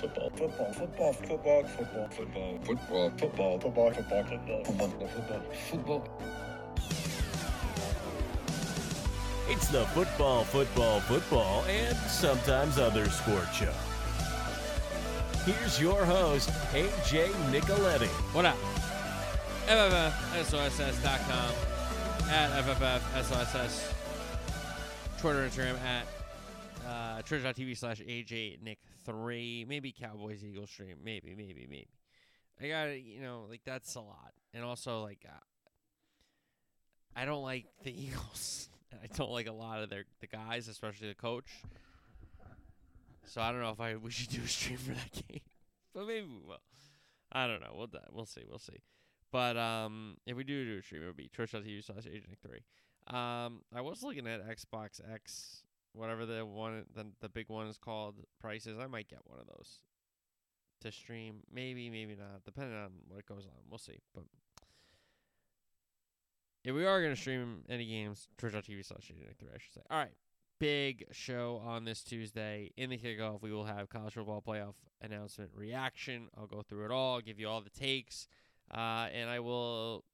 football. It's the football, and sometimes other sport show. Here's your host, AJ Nicoletti. What up? FFFSOSS.com, at FFFSOSS, Twitter, Instagram, at Twitch.tv/AJNick3. Maybe Cowboys Eagles stream. Maybe. I gotta, that's a lot. And also, I don't like the Eagles. I don't like a lot of the guys, especially the coach. So I don't know if we should do a stream for that game. But maybe we will. I don't know. We'll see. But if we do a stream, it would be Twitch.tv/AJNick3. I was looking at Xbox X, whatever the big one is called, prices. I might get one of those to stream. Maybe not, depending on what goes on. We'll see. But if we are going to stream any games, Twitch.tv/AJNick3, I should say. All right. Big show on this Tuesday. In the kickoff, we will have college football playoff announcement reaction. I'll go through it all, give you all the takes, and I will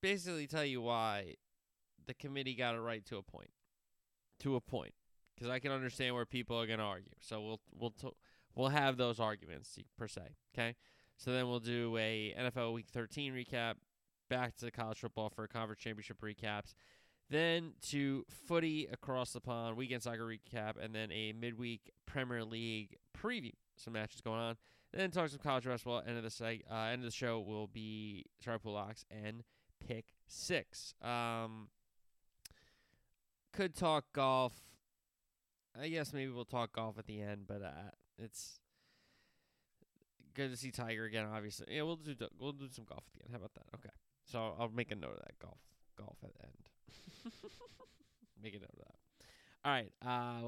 basically tell you why the committee got it right to a point, because I can understand where people are going to argue. So we'll have those arguments per se. Okay, so then we'll do a NFL Week 13 recap, back to college football for conference championship recaps. Then to footy across the pond, weekend soccer recap, and then a midweek Premier League preview. Some matches going on. And then talk some college basketball. End of the show will be Tri-Pool Locks and Pick 6. Could talk golf. I guess maybe we'll talk golf at the end, but it's good to see Tiger again, obviously. Yeah, we'll do some golf at the end. How about that? Okay. So I'll make a note of that, golf at the end. Make it up that. All right.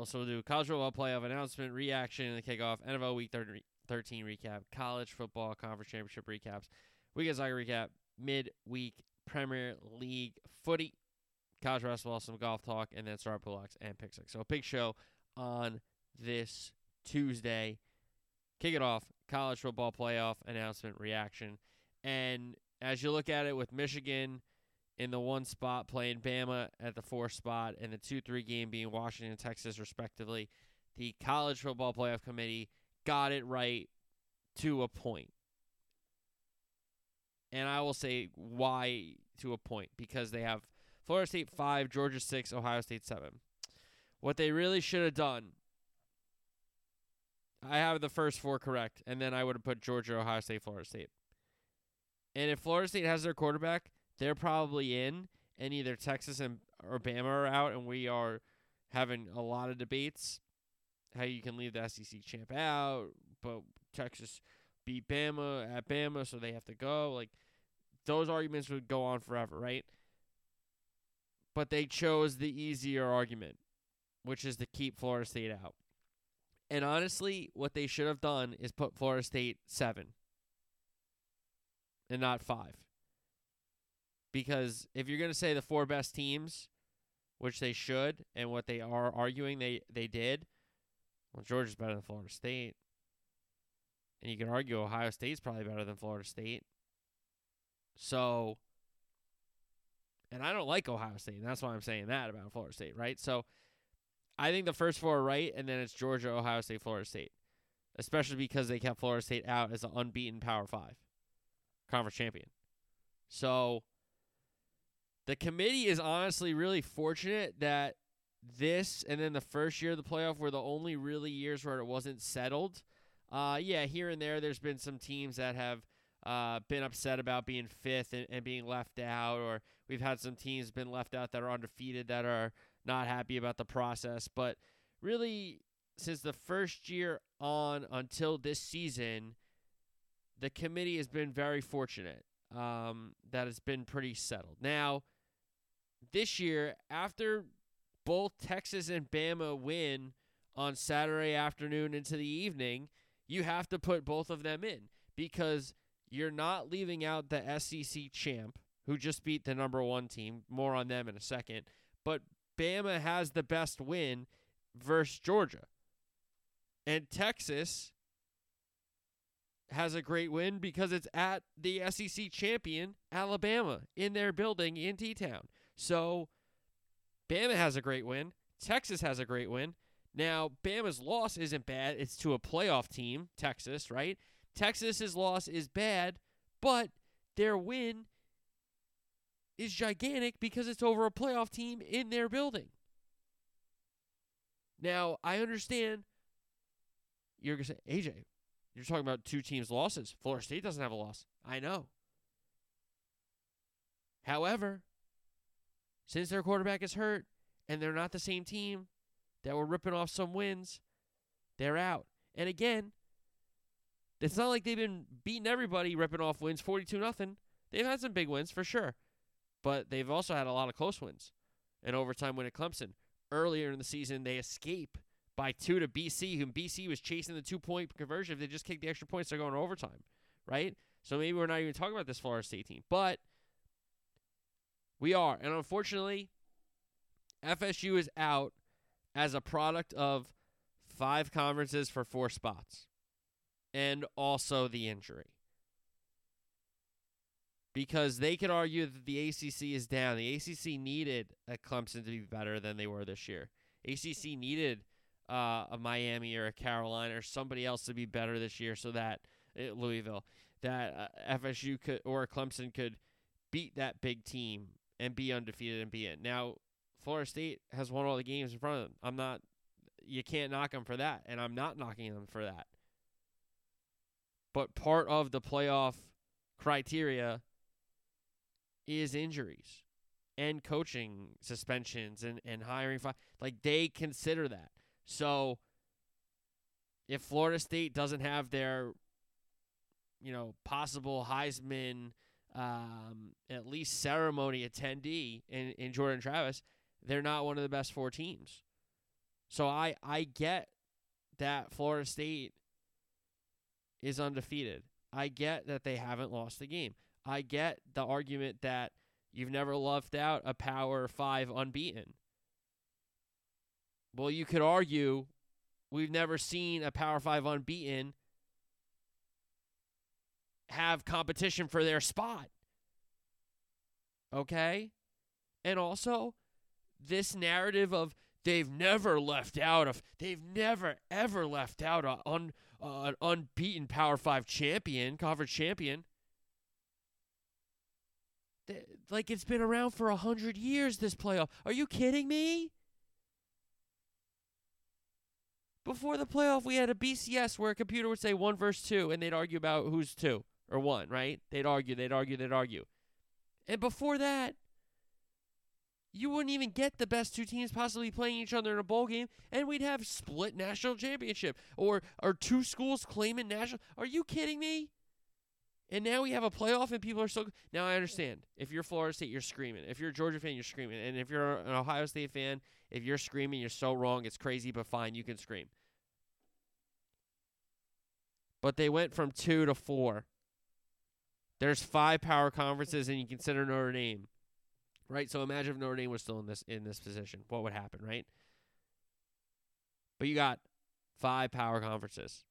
So we'll do college football playoff announcement, reaction in the kickoff, NFL Week 13 recap, college football conference championship recaps, weekend soccer recap, midweek Premier League footy, college basketball, some golf talk, and then Star Pool Locks and Pick 6. So a big show on this Tuesday. Kick it off. College football playoff announcement reaction. And as you look at it with Michigan in the 1 spot, playing Bama at the 4 spot, and the 2-3 game being Washington and Texas, respectively. The College Football Playoff Committee got it right to a point. And I will say why to a point, because they have Florida State 5, Georgia 6, Ohio State 7. What they really should have done, I have the first 4 correct, and then I would have put Georgia, Ohio State, Florida State. And if Florida State has their quarterback, they're probably in, and either Texas and or Bama are out, and we are having a lot of debates how you can leave the SEC champ out, but Texas beat Bama at Bama, so they have to go. Those arguments would go on forever, right? But they chose the easier argument, which is to keep Florida State out. And honestly, what they should have done is put Florida State 7 and not 5. Because if you're going to say the 4 best teams, which they should, and what they are arguing they did, well, Georgia's better than Florida State. And you can argue Ohio State's probably better than Florida State. So, and I don't like Ohio State, and that's why I'm saying that about Florida State, right? So, I think the first 4 are right, and then it's Georgia, Ohio State, Florida State. Especially because they kept Florida State out as an unbeaten Power 5 conference champion. So, the committee is honestly really fortunate that this and then the first year of the playoff were the only really years where it wasn't settled. Here and there's been some teams that have been upset about being 5th and being left out, or we've had some teams been left out that are undefeated that are not happy about the process. But really, since the first year on until this season, the committee has been very fortunate that it's been pretty settled. Now, this year, after both Texas and Bama win on Saturday afternoon into the evening, you have to put both of them in because you're not leaving out the SEC champ who just beat the number 1 team. More on them in a second. But Bama has the best win versus Georgia. And Texas has a great win because it's at the SEC champion, Alabama, in their building in T-Town. So Bama has a great win. Texas has a great win. Now, Bama's loss isn't bad. It's to a playoff team, Texas, right? Texas's loss is bad, but their win is gigantic because it's over a playoff team in their building. Now, I understand you're going to say, AJ, you're talking about two teams' losses. Florida State doesn't have a loss. I know. However, since their quarterback is hurt and they're not the same team that were ripping off some wins, they're out. And again, it's not like they've been beating everybody, ripping off wins 42-0. They've had some big wins for sure, but they've also had a lot of close wins. An overtime win at Clemson. Earlier in the season, they escape by 2 to BC, whom BC was chasing the 2-point conversion. If they just kicked the extra points, they're going to overtime, right? So maybe we're not even talking about this Florida State team, but we are. And unfortunately, FSU is out as a product of 5 conferences for 4 spots and also the injury. Because they could argue that the ACC is down. The ACC needed a Clemson to be better than they were this year. ACC needed a Miami or a Carolina or somebody else to be better this year so that Louisville, that FSU could or Clemson could beat that big team and be undefeated and be in. Now, Florida State has won all the games in front of them. You can't knock them for that, and I'm not knocking them for that. But part of the playoff criteria is injuries and coaching suspensions and hiring. Like, they consider that. So if Florida State doesn't have their, possible Heisman at least ceremony attendee in Jordan Travis, they're not one of the best 4 teams. So I get that Florida State is undefeated. I get that they haven't lost the game. I get the argument that you've never left out a Power 5 unbeaten. Well, you could argue we've never seen a Power 5 unbeaten have competition for their spot. Okay? And also, this narrative of they've never, ever left out an unbeaten Power 5 champion, conference champion. Like, it's been around for 100 years, this playoff. Are you kidding me? Before the playoff, we had a BCS where a computer would say 1 versus 2, and they'd argue about who's 2 or 1, right? They'd argue. And before that, you wouldn't even get the best 2 teams possibly playing each other in a bowl game, and we'd have split national championship or 2 schools claiming national. Are you kidding me? And now we have a playoff and people are so... Now I understand. If you're Florida State, you're screaming. If you're a Georgia fan, you're screaming. And if you're an Ohio State fan, if you're screaming, you're so wrong. It's crazy, but fine. You can scream. But they went from 2 to 4. There's 5 power conferences and you consider Notre Dame. Right? So imagine if Notre Dame was still in this position. What would happen, right? But you got 5 power conferences.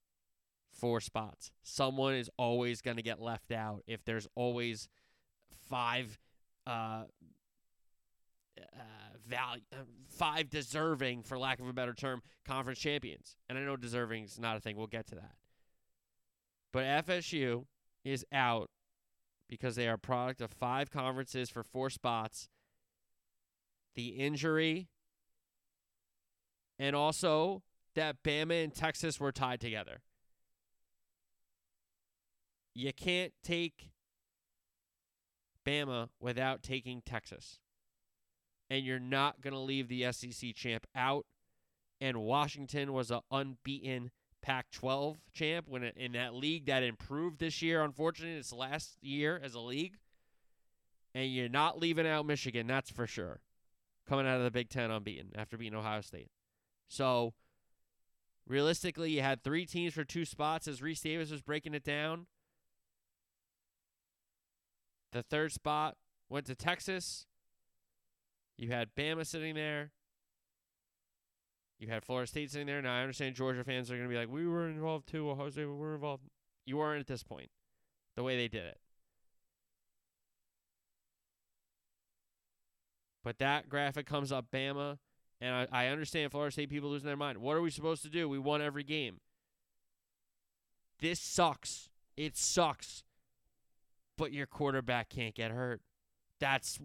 4 spots. Someone is always going to get left out if there's always 5 five deserving, for lack of a better term, conference champions. And I know deserving is not a thing. We'll get to that. But FSU is out because they are a product of 5 conferences for 4 spots. The injury, and also that Bama and Texas were tied together. You can't take Bama without taking Texas. And you're not going to leave the SEC champ out. And Washington was an unbeaten Pac-12 champ when in that league that improved this year. Unfortunately, it's last year as a league. And you're not leaving out Michigan, that's for sure. Coming out of the Big Ten unbeaten after beating Ohio State. So... realistically, you had 3 teams for 2 spots as Reese Davis was breaking it down. The third spot went to Texas. You had Bama sitting there. You had Florida State sitting there. Now, I understand Georgia fans are going to be like, we were involved too. Ohio State, we were involved. You aren't at this point, the way they did it. But that graphic comes up, Bama, and I understand Florida State people losing their mind. What are we supposed to do? We won every game. This sucks. It sucks. But your quarterback can't get hurt. That's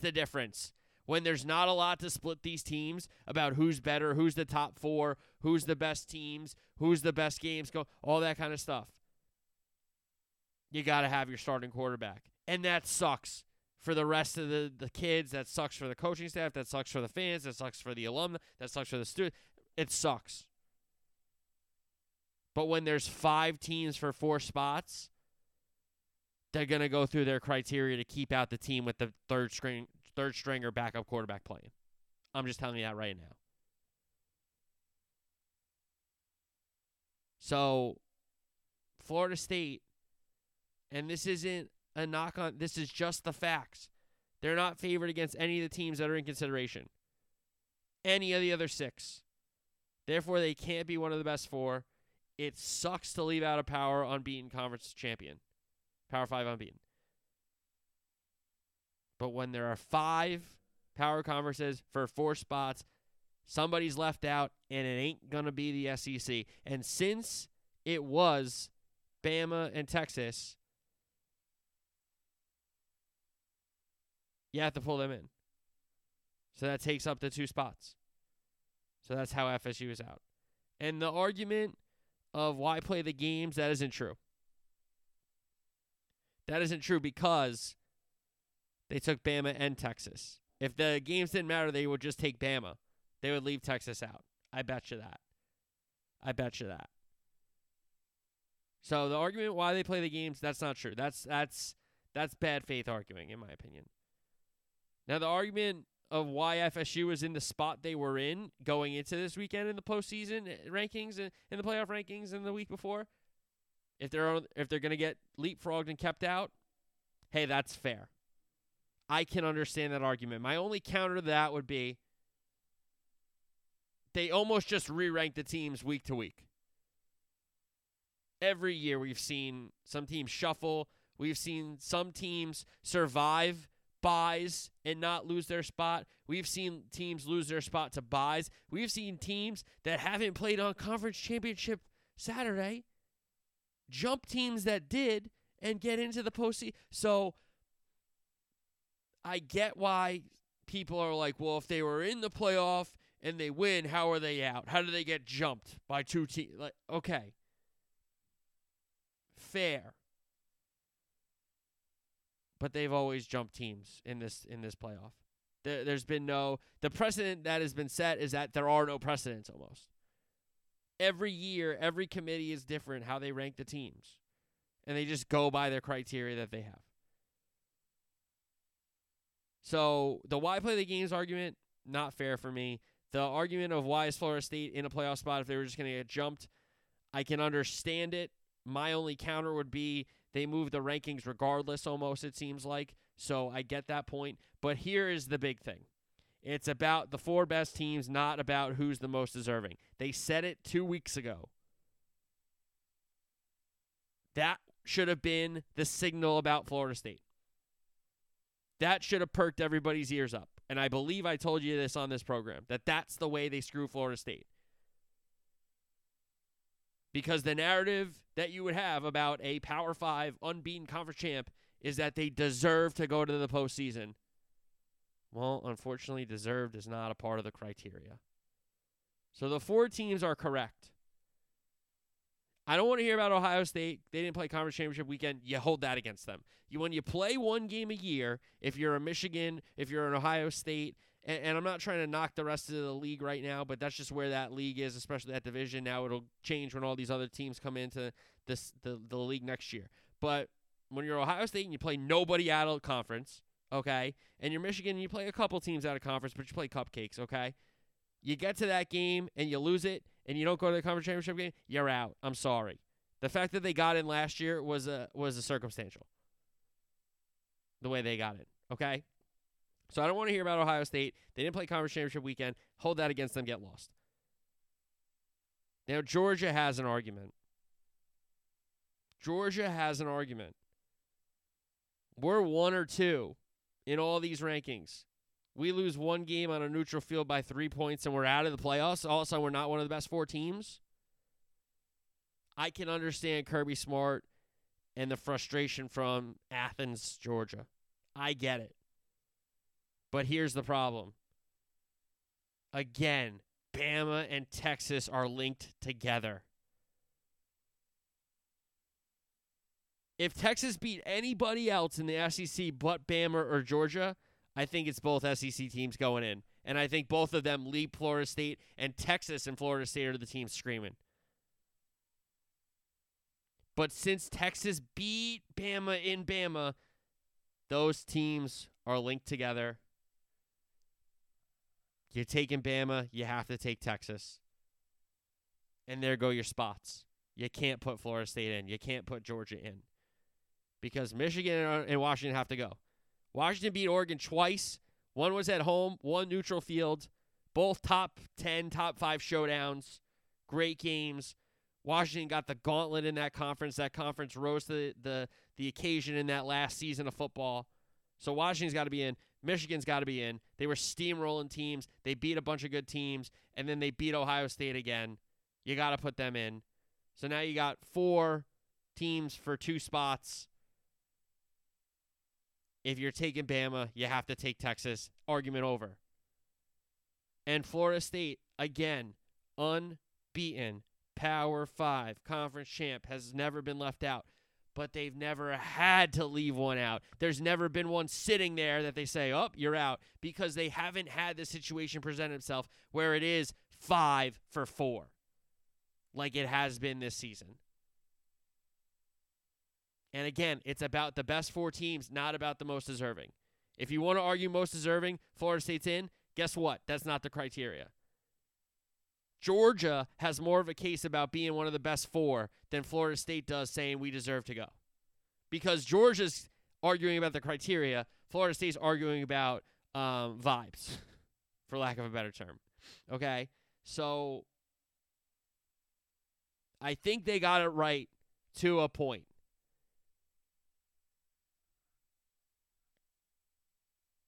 the difference. When there's not a lot to split these teams about who's better, who's the top four, who's the best teams, who's the best games, go all that kind of stuff. You got to have your starting quarterback. And that sucks for the rest of the kids. That sucks for the coaching staff. That sucks for the fans. That sucks for the alumni. That sucks for the students. It sucks. But when there's 5 teams for 4 spots, they're going to go through their criteria to keep out the team with the third stringer backup quarterback playing. I'm just telling you that right now. So, Florida State, and this isn't a knock on, this is just the facts. They're not favored against any of the teams that are in consideration. Any of the other 6. Therefore, they can't be one of the best 4. It sucks to leave out a power unbeaten conference champion. Power 5 unbeaten. But when there are 5 power conferences for 4 spots, somebody's left out, and it ain't going to be the SEC. And since it was Bama and Texas, you have to pull them in. So that takes up the 2 spots. So that's how FSU is out. And the argument of why play the games, that isn't true. That isn't true because they took Bama and Texas. If the games didn't matter, they would just take Bama. They would leave Texas out. I bet you that. I bet you that. So the argument why they play the games, that's not true. That's bad faith arguing, in my opinion. Now, the argument of why FSU was in the spot they were in going into this weekend in the postseason rankings and in the playoff rankings and the week before, if they're going to get leapfrogged and kept out, hey, that's fair. I can understand that argument. My only counter to that would be they almost just re-rank the teams week to week. Every year we've seen some teams shuffle. We've seen some teams survive buys and not lose their spot. We've seen teams lose their spot to buys. We've seen teams that haven't played on conference championship Saturday jump teams that did and get into the postseason. So I get why people are like, well, if they were in the playoff and they win, how are they out? How do they get jumped by 2 teams? Like, okay. Fair. But they've always jumped teams in this playoff. There's been no... The precedent that has been set is that there are no precedents almost. Every year, every committee is different how they rank the teams. And they just go by their criteria that they have. So the why play the games argument, not fair for me. The argument of why is Florida State in a playoff spot if they were just going to get jumped, I can understand it. My only counter would be they move the rankings regardless almost, it seems like. So I get that point. But here is the big thing. It's about the 4 best teams, not about who's the most deserving. They said it 2 weeks ago. That should have been the signal about Florida State. That should have perked everybody's ears up. And I believe I told you this on this program, that that's the way they screw Florida State. Because the narrative that you would have about a Power 5 unbeaten conference champ is that they deserve to go to the postseason. Well, unfortunately, deserved is not a part of the criteria. So the 4 teams are correct. I don't want to hear about Ohio State. They didn't play conference championship weekend. You hold that against them. When you play one game a year, if you're a Michigan, if you're an Ohio State, and I'm not trying to knock the rest of the league right now, but that's just where that league is, especially that division. Now it'll change when all these other teams come into this the league next year. But when you're Ohio State and you play nobody out of conference, okay, and you're Michigan and you play a couple teams out of conference, but you play cupcakes, okay, you get to that game and you lose it and you don't go to the conference championship game, you're out. I'm sorry. The fact that they got in last year was a circumstantial, the way they got in, okay? So I don't want to hear about Ohio State. They didn't play conference championship weekend. Hold that against them. Get lost. Now, Georgia has an argument. Georgia has an argument. We're one or two in all these rankings. We lose one game on a neutral field by 3 points and we're out of the playoffs. Also, we're not one of the best four teams. I can understand Kirby Smart and the frustration from Athens, Georgia. I get it. But here's the problem. Again, Bama and Texas are linked together. If Texas beat anybody else in the SEC but Bama or Georgia, I think it's both SEC teams going in. And I think both of them lead Florida State, and Texas and Florida State are the teams screaming. But since Texas beat Bama in Bama, those teams are linked together. You're taking Bama, you have to take Texas. And there go your spots. You can't put Florida State in. You can't put Georgia in. Because Michigan and Washington have to go. Washington beat Oregon twice. One was at home, one neutral field. Both top 10, top 5 showdowns. Great games. Washington got the gauntlet in that conference. That conference rose to the occasion in that last season of football. So Washington's got to be in. Michigan's got to be in. They were steamrolling teams. They beat a bunch of good teams, and then they beat Ohio State again. You got to put them in. So now you got 4 teams for 2 spots. If you're taking Bama, you have to take Texas. Argument over. And Florida State, again, unbeaten. Power 5, conference champ, has never been left out. But they've never had to leave one out. There's never been one sitting there that they say, oh, you're out, because they haven't had the situation present itself where it is 5 for 4 like it has been this season. And again, it's about the best 4 teams, not about the most deserving. If you want to argue most deserving, Florida State's in, guess what? That's not the criteria. Georgia has more of a case about being one of the best 4 than Florida State does saying we deserve to go. Because Georgia's arguing about the criteria, Florida State's arguing about vibes, for lack of a better term. Okay? So I think they got it right to a point.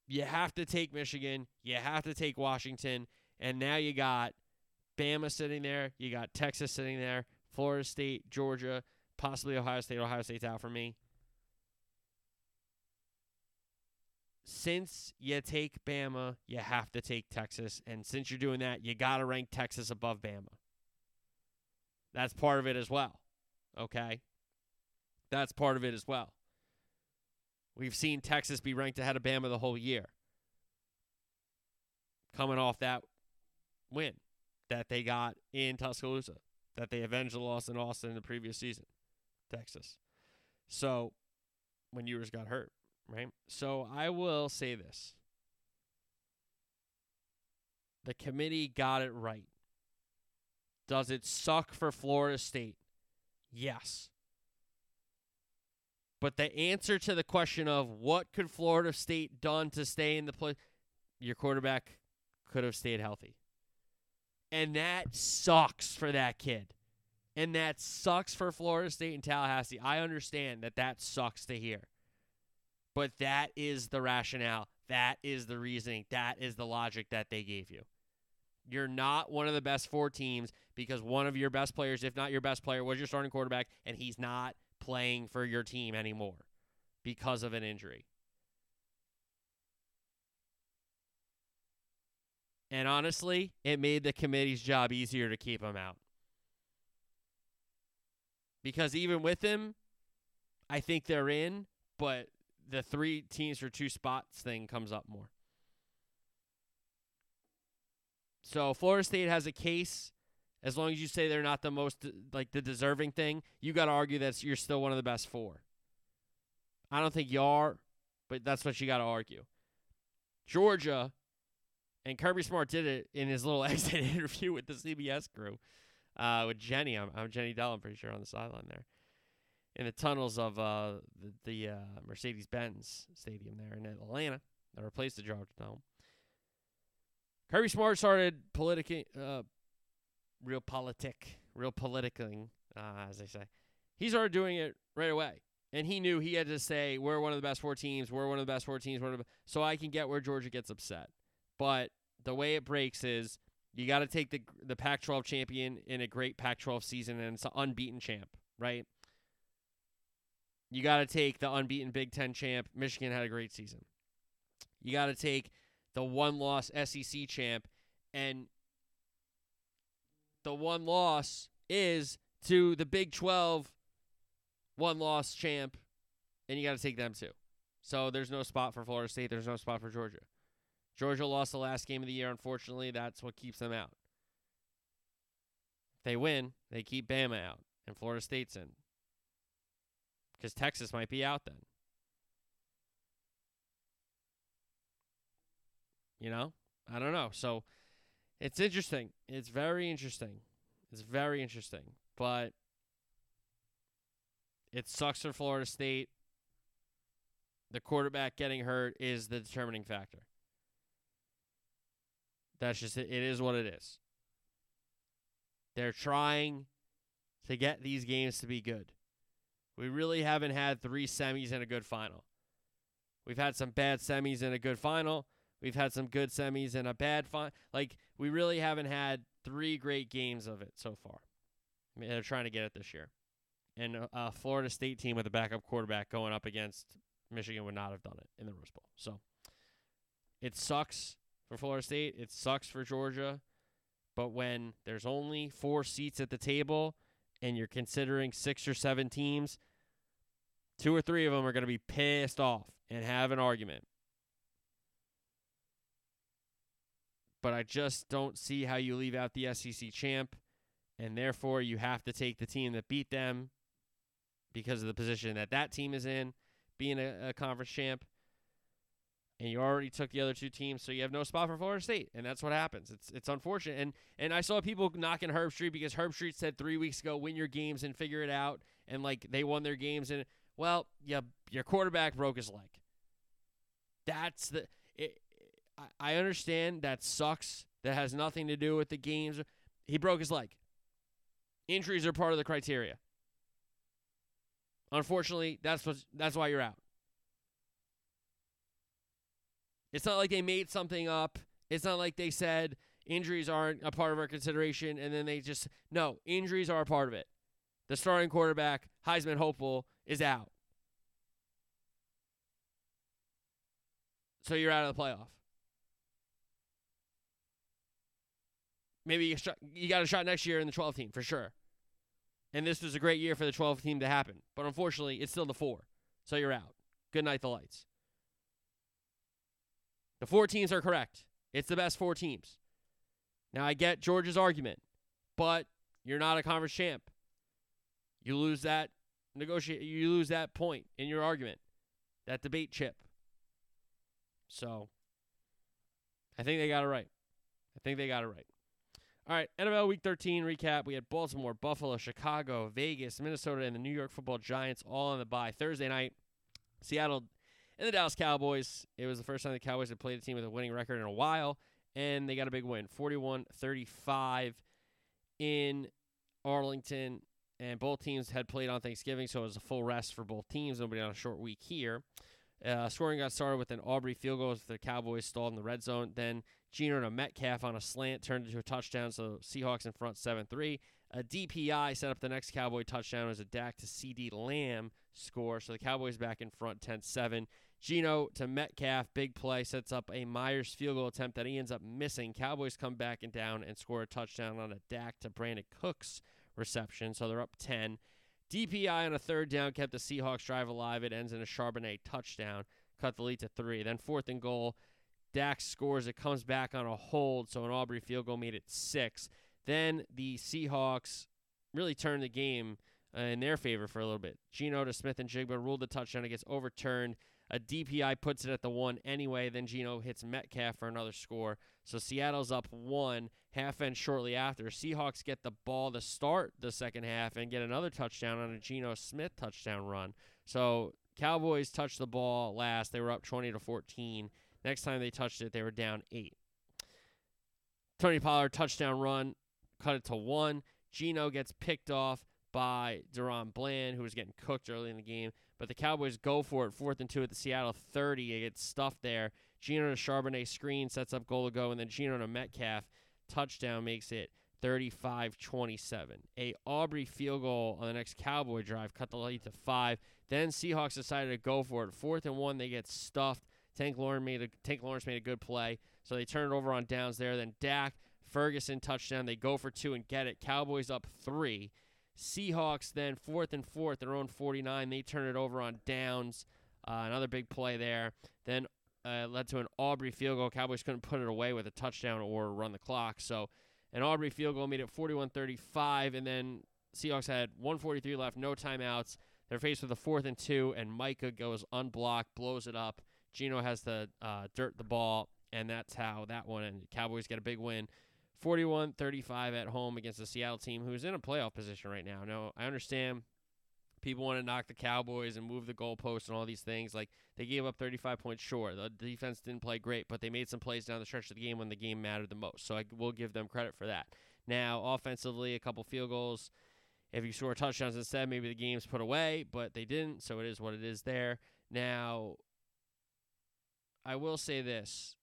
You have to take Michigan. You have to take Washington. And now you got Bama sitting there. You got Texas sitting there. Florida State, Georgia, possibly Ohio State. Ohio State's out for me. Since you take Bama, you have to take Texas. And since you're doing that, you got to rank Texas above Bama. That's part of it as well. Okay? That's part of it as well. We've seen Texas be ranked ahead of Bama the whole year, coming off that win that they got in Tuscaloosa, that they avenged the loss in Austin in the previous season, Texas. So, when Ewers got hurt, right? So, I will say this. The committee got it right. Does it suck for Florida State? Yes. But the answer to the question of what could Florida State done to stay in the play, your quarterback could have stayed healthy. And that sucks for that kid. And that sucks for Florida State and Tallahassee. I understand that sucks to hear. But that is the rationale. That is the reasoning. That is the logic that they gave you. You're not one of the best 4 teams because one of your best players, if not your best player, was your starting quarterback, and he's not playing for your team anymore because of an injury. And honestly, it made the committee's job easier to keep him out. Because even with him, I think they're in, but the 3 teams for 2 spots thing comes up more. So Florida State has a case. As long as you say they're not the most, like, the deserving thing, you got to argue that you're still one of the best 4. I don't think you are, but that's what you got to argue. Georgia. And Kirby Smart did it in his little exit interview with the CBS crew, with Jenny. I'm Jenny Dell, I'm pretty sure, on the sideline there, in the tunnels of the Mercedes-Benz Stadium there in Atlanta that replaced the Georgia Dome. Kirby Smart started real politicking, as they say. He started doing it right away. And he knew he had to say, we're one of the best four teams. We're one of the best four teams. So I can get where Georgia gets upset. But the way it breaks is you got to take the Pac-12 champion in a great Pac-12 season, and it's an unbeaten champ, right? You got to take the unbeaten Big Ten champ. Michigan had a great season. You got to take the one-loss SEC champ, and the one loss is to the Big 12 one-loss champ, and you got to take them too. So there's no spot for Florida State. There's no spot for Georgia. Georgia lost the last game of the year, unfortunately. That's what keeps them out. If they win, they keep Bama out, and Florida State's in. Because Texas might be out then. You know? I don't know. So it's interesting. It's very interesting. It's very interesting. But it sucks for Florida State. The quarterback getting hurt is the determining factor. That's just it. It is what it is. They're trying to get these games to be good. We really haven't had three semis and a good final. We've had some bad semis and a good final. We've had some good semis and a bad final. Like, we really haven't had three great games of it so far. I mean, they're trying to get it this year. And a Florida State team with a backup quarterback going up against Michigan would not have done it in the Rose Bowl. So it sucks for Florida State. It sucks for Georgia. But when there's only four seats at the table, and you're considering 6 or 7 teams, 2 or 3 of them are going to be pissed off and have an argument. But I just don't see how you leave out the SEC champ, and therefore you have to take the team that beat them because of the position that that team is in, being a conference champ. And you already took the other 2 teams, so you have no spot for Florida State, and that's what happens. It's unfortunate. And I saw people knocking Herb Street because Herb Street said 3 weeks ago, win your games and figure it out, and, like, they won their games. And, well, yeah, your quarterback broke his leg. That's the – I understand that sucks. That has nothing to do with the games. He broke his leg. Injuries are part of the criteria. Unfortunately, that's why you're out. It's not like they made something up. It's not like they said injuries aren't a part of our consideration, and then they just, no, injuries are a part of it. The starting quarterback, Heisman hopeful, is out. So you're out of the playoff. Maybe you got a shot next year in the 12 team, for sure. And this was a great year for the 12 team to happen. But unfortunately, it's still the 4. So you're out. Good night, the lights. The 4 teams are correct. It's the best 4 teams. Now, I get Georgia's argument, but you're not a conference champ. You lose that you lose that point in your argument, that debate chip. So, I think they got it right. All right, NFL Week 13 recap. We had Baltimore, Buffalo, Chicago, Vegas, Minnesota, and the New York Football Giants all on the bye. Thursday night, Seattle and the Dallas Cowboys. It was the first time the Cowboys had played a team with a winning record in a while, and they got a big win, 41-35 in Arlington, and both teams had played on Thanksgiving, so it was a full rest for both teams. Nobody on a short week here. Scoring got started with an Aubrey field goal as the Cowboys stalled in the red zone. Then Geno to Metcalf on a slant turned into a touchdown, so Seahawks in front 7-3. A DPI set up the next Cowboy touchdown as a Dak to CD Lamb score. So the Cowboys back in front 10-7. Geno to Metcalf, big play, sets up a Myers field goal attempt that he ends up missing. Cowboys come back and down and score a touchdown on a Dak to Brandon Cooks reception. So they're up 10. DPI on a third down kept the Seahawks drive alive. It ends in a Charbonnet touchdown. Cut the lead to 3. Then 4th and goal. Dak scores. It comes back on a hold, so an Aubrey field goal made it 6. Then the Seahawks really turned the game in their favor for a little bit. Geno to Smith and Jigba ruled the touchdown. It gets overturned. A DPI puts it at the 1 anyway. Then Geno hits Metcalf for another score. So Seattle's up 1. Half end shortly after. Seahawks get the ball to start the second half and get another touchdown on a Geno Smith touchdown run. So Cowboys touched the ball last. They were up 20-14. Next time they touched it, they were down 8. Tony Pollard touchdown run. Cut it to 1. Geno gets picked off. by Deron Bland, who was getting cooked early in the game. But the Cowboys go for it, 4th and 2 at the Seattle 30. It gets stuffed there. Geno to Charbonnet, screen, sets up Goligo, and then Geno to Metcalf. Touchdown makes it 35-27. A Aubrey field goal on the next Cowboy drive cut the lead to 5. Then Seahawks decided to go for it. 4th and 1, they get stuffed. Tank Lawrence made a good play, so they turn it over on downs there. Then Dak Ferguson touchdown. They go for 2 and get it. Cowboys up 3. Seahawks then 4th and 4, their own 49. They turn it over on downs. Another big play there. Then led to an Aubrey field goal. Cowboys couldn't put it away with a touchdown or run the clock. So an Aubrey field goal made it 41-35. And then Seahawks had 1:43 left, no timeouts. They're faced with a 4th and 2, and Micah goes unblocked, blows it up. Geno has to dirt the ball, and that's how that one ended. Cowboys get a big win, 41-35 at home against the Seattle team, who's in a playoff position right now. Now, I understand people want to knock the Cowboys and move the goalposts and all these things. Like, they gave up 35 points, sure. The defense didn't play great, but they made some plays down the stretch of the game when the game mattered the most. So I will give them credit for that. Now, offensively, a couple field goals. If you score touchdowns instead, maybe the game's put away, but they didn't, so it is what it is there. Now, I will say this.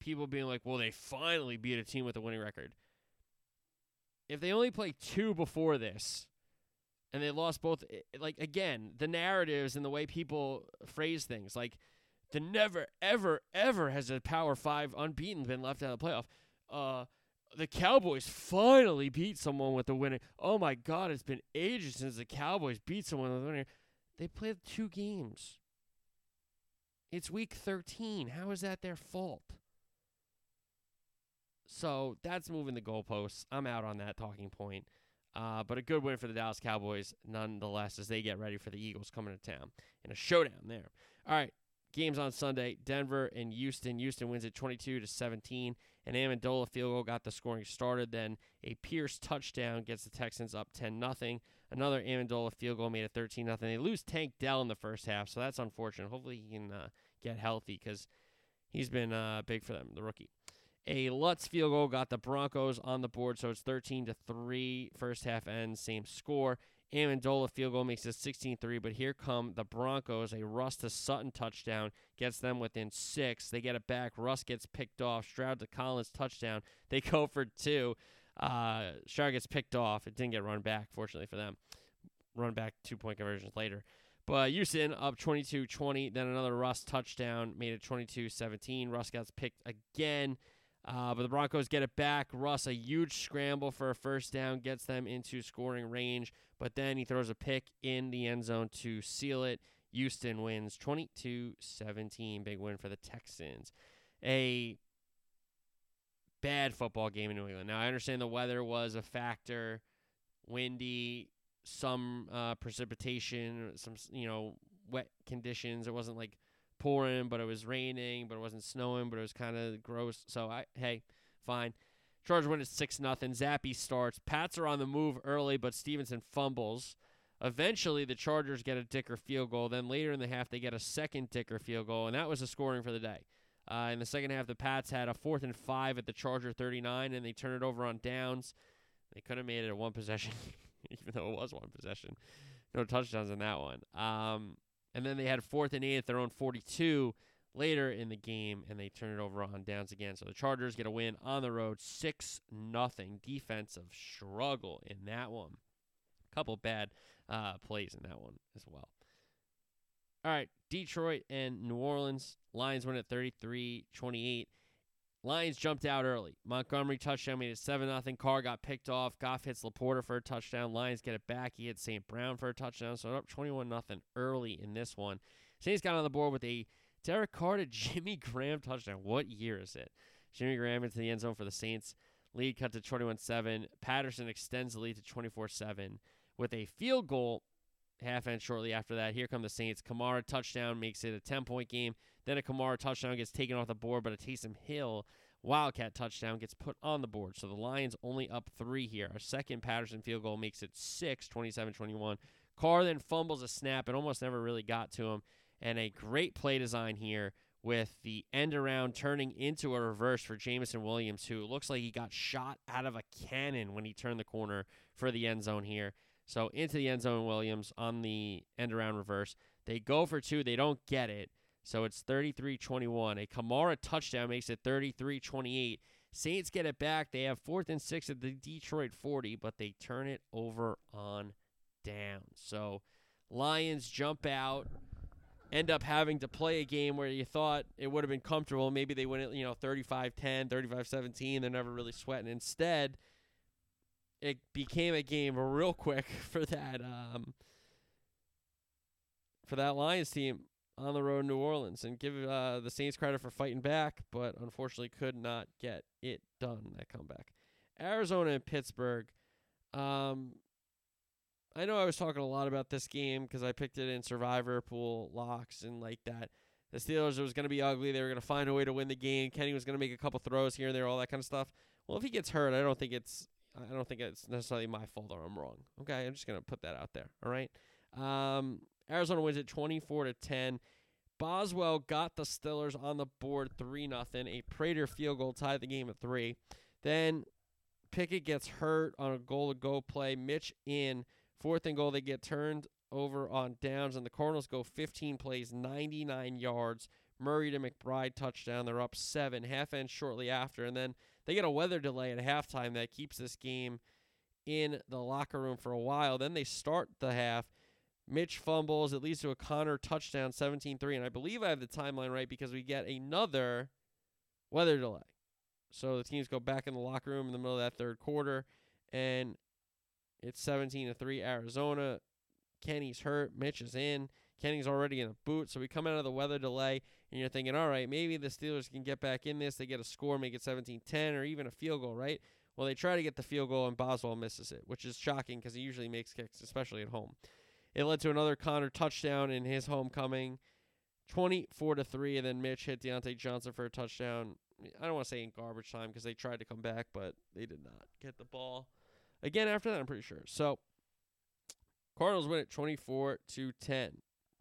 People being like, well, they finally beat a team with a winning record. If they only played 2 before this and they lost both, like, again, the narratives and the way people phrase things, like, the never, ever, ever has a Power 5 unbeaten been left out of the playoff. The Cowboys finally beat someone with a winning. Oh, my God, it's been ages since the Cowboys beat someone with a winning. They played 2 games. It's week 13. How is that their fault? So that's moving the goalposts. I'm out on that talking point. But a good win for the Dallas Cowboys, nonetheless, as they get ready for the Eagles coming to town in a showdown there. All right, games on Sunday, Denver and Houston. Houston wins it 22-17. An Amendola field goal got the scoring started. Then a Pierce touchdown gets the Texans up 10-0. Another Amendola field goal made it 13-0. They lose Tank Dell in the first half, so that's unfortunate. Hopefully he can get healthy because he's been big for them, the rookie. A Lutz field goal got the Broncos on the board, so it's 13-3. First half ends, same score. Amendola field goal makes it 16-3, but here come the Broncos. A Russ to Sutton touchdown gets them within 6. They get it back. Russ gets picked off. Stroud to Collins touchdown. They go for 2. Stroud gets picked off. It didn't get run back, fortunately for them. Run back 2-point conversions later. But Houston up 22-20. Then another Russ touchdown made it 22-17. Russ gets picked again. But the Broncos get it back. Russ, a huge scramble for a first down, gets them into scoring range. But then he throws a pick in the end zone to seal it. Houston wins 22-17. Big win for the Texans. A bad football game in New England. Now, I understand the weather was a factor. Windy, some precipitation, some, wet conditions. It wasn't like pouring, but it was raining, but it wasn't snowing, but it was kind of gross. So, hey, fine. Chargers win at 6-0. Zappy starts. Pats are on the move early, but Stevenson fumbles. Eventually, the Chargers get a Dicker field goal. Then later in the half, they get a second Dicker field goal, and that was the scoring for the day. In the second half, the Pats had a 4th and 5 at the Charger 39, and they turn it over on downs. They could have made it a one possession, even though it was one possession. No touchdowns in that one. And then they had 4th and 8 at their own 42 later in the game, and they turn it over on downs again. So the Chargers get a win on the road, 6-0. Defensive struggle in that one. A couple bad plays in that one as well. All right, Detroit and New Orleans. Lions win at 33-28. Lions jumped out early. Montgomery touchdown made it 7-0. Carr got picked off. Goff hits LaPorta for a touchdown. Lions get it back. He hits St. Brown for a touchdown. So up 21-0 early in this one. Saints got on the board with a Derek Carr to Jimmy Graham touchdown. What year is it? Jimmy Graham into the end zone for the Saints. Lead cut to 21-7. Patterson extends the lead to 24-7 with a field goal. Half end shortly after that. Here come the Saints. Kamara touchdown makes it a 10-point game. Then a Kamara touchdown gets taken off the board, but a Taysom Hill Wildcat touchdown gets put on the board. So the Lions only up 3 here. A second Patterson field goal makes it 6, 27-21. Carr then fumbles a snap. It almost never really got to him. And a great play design here with the end around turning into a reverse for Jamison Williams, who looks like he got shot out of a cannon when he turned the corner for the end zone here. So into the end zone, Williams on the end around reverse. They go for two. They don't get it. So it's 33-21. A Kamara touchdown makes it 33-28. Saints get it back. They have 4th and 6 at the Detroit 40, but they turn it over on down. So Lions jump out, end up having to play a game where you thought it would have been comfortable. Maybe they went, 35-10, 35-17. They're never really sweating. Instead, it became a game real quick for that Lions team on the road in New Orleans, and give the Saints credit for fighting back, but unfortunately could not get it done, that comeback. Arizona and Pittsburgh. I know I was talking a lot about this game because I picked it in Survivor Pool Locks and like that. The Steelers, it was going to be ugly. They were going to find a way to win the game. Kenny was going to make a couple throws here and there, all that kind of stuff. Well, if he gets hurt, I don't think it's necessarily my fault or I'm wrong. Okay, I'm just going to put that out there, all right? Arizona wins it 24-10. Boswell got the Steelers on the board 3-0. A Prater field goal tied the game at 3. Then Pickett gets hurt on a goal-to-go play. Mitch in 4th and goal. They get turned over on downs, and the Cardinals go 15 plays, 99 yards. Murray to McBride touchdown. They're up 7. Half end shortly after, and then they get a weather delay at halftime that keeps this game in the locker room for a while. Then they start the half. Mitch fumbles. It leads to a Connor touchdown, 17-3. And I believe I have the timeline right because we get another weather delay. So the teams go back in the locker room in the middle of that third quarter. And it's 17-3 Arizona. Kenny's hurt. Mitch is in. Kenny's already in the boot, so we come out of the weather delay, and you're thinking, all right, maybe the Steelers can get back in this. They get a score, make it 17-10, or even a field goal, right? Well, they try to get the field goal, and Boswell misses it, which is shocking because he usually makes kicks, especially at home. It led to another Connor touchdown in his homecoming, 24-3, and then Mitch hit Deontay Johnson for a touchdown. I don't want to say in garbage time because they tried to come back, but they did not get the ball. Again, after that, I'm pretty sure. So, Cardinals win it 24-10.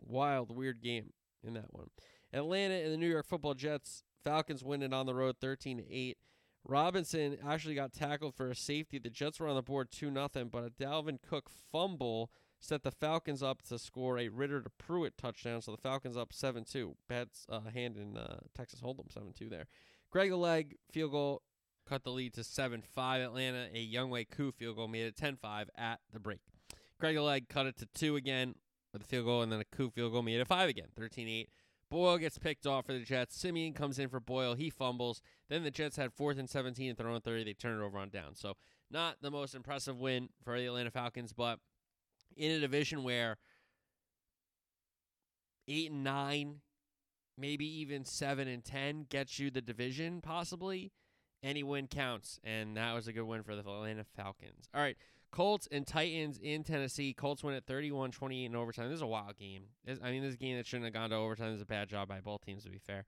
Wild, weird game in that one. Atlanta and the New York Football Jets. Falcons win it on the road 13-8. Robinson actually got tackled for a safety. The Jets were on the board 2-0, but a Dalvin Cook fumble set the Falcons up to score a Ritter to Pruitt touchdown, so the Falcons up 7-2. Bad hand in Texas Hold'em, 7-2 there. Greg Alleg field goal cut the lead to 7-5 Atlanta. A Younghoe Koo field goal made it 10-5 at the break. Greg Alleg cut it to 2 again with a field goal, and then a Koo field goal made it 5 again, 13-8. Boyle gets picked off for the Jets. Simeon comes in for Boyle. He fumbles. Then the Jets had 4th and 17 and throw on 30. They turn it over on down. So not the most impressive win for the Atlanta Falcons, but in a division where 8 and 9, maybe even 7 and 10 gets you the division possibly, any win counts. And that was a good win for the Atlanta Falcons. All right. Colts and Titans in Tennessee. Colts win at 31-28 in overtime. This is a wild game. This is a game that shouldn't have gone to overtime. This is a bad job by both teams, to be fair.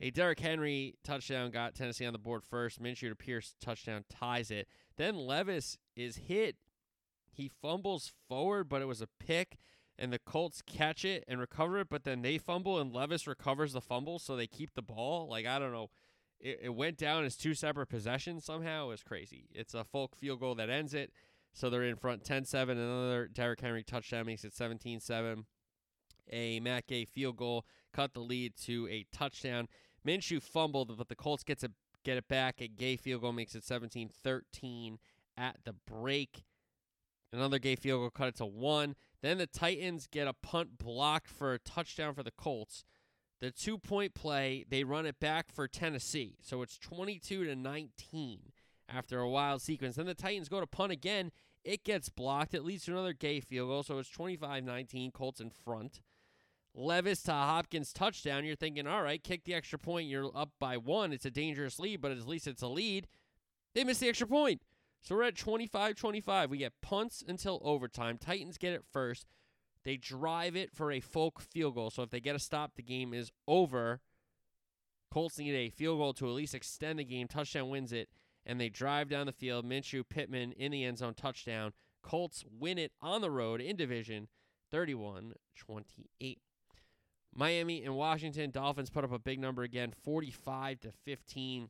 A Derrick Henry touchdown got Tennessee on the board first. Minshew to Pierce touchdown ties it. Then Levis is hit. He fumbles forward, but it was a pick, and the Colts catch it and recover it, but then they fumble, and Levis recovers the fumble, so they keep the ball. Like, I don't know. It went down as 2 separate possessions somehow. It was crazy. It's a Folk field goal that ends it. So they're in front 10-7. Another Derrick Henry touchdown makes it 17-7. A Matt Gay field goal cut the lead to a touchdown. Minshew fumbled, but the Colts get it back. A Gay field goal makes it 17-13 at the break. Another Gay field goal cut it to 1. Then the Titans get a punt blocked for a touchdown for the Colts. The 2-point play, they run it back for Tennessee. So it's 22-19. After a wild sequence. Then the Titans go to punt again. It gets blocked. It leads to another Gay field goal. So it's 25-19. Colts in front. Levis to Hopkins touchdown. You're thinking, all right, kick the extra point. You're up by 1. It's a dangerous lead, but at least it's a lead. They miss the extra point. So we're at 25-25. We get punts until overtime. Titans get it first. They drive it for a Folk field goal. So if they get a stop, the game is over. Colts need a field goal to at least extend the game. Touchdown wins it. And they drive down the field. Minshew, Pittman in the end zone, touchdown. Colts win it on the road in division, 31-28. Miami and Washington. Dolphins put up a big number again, 45-15.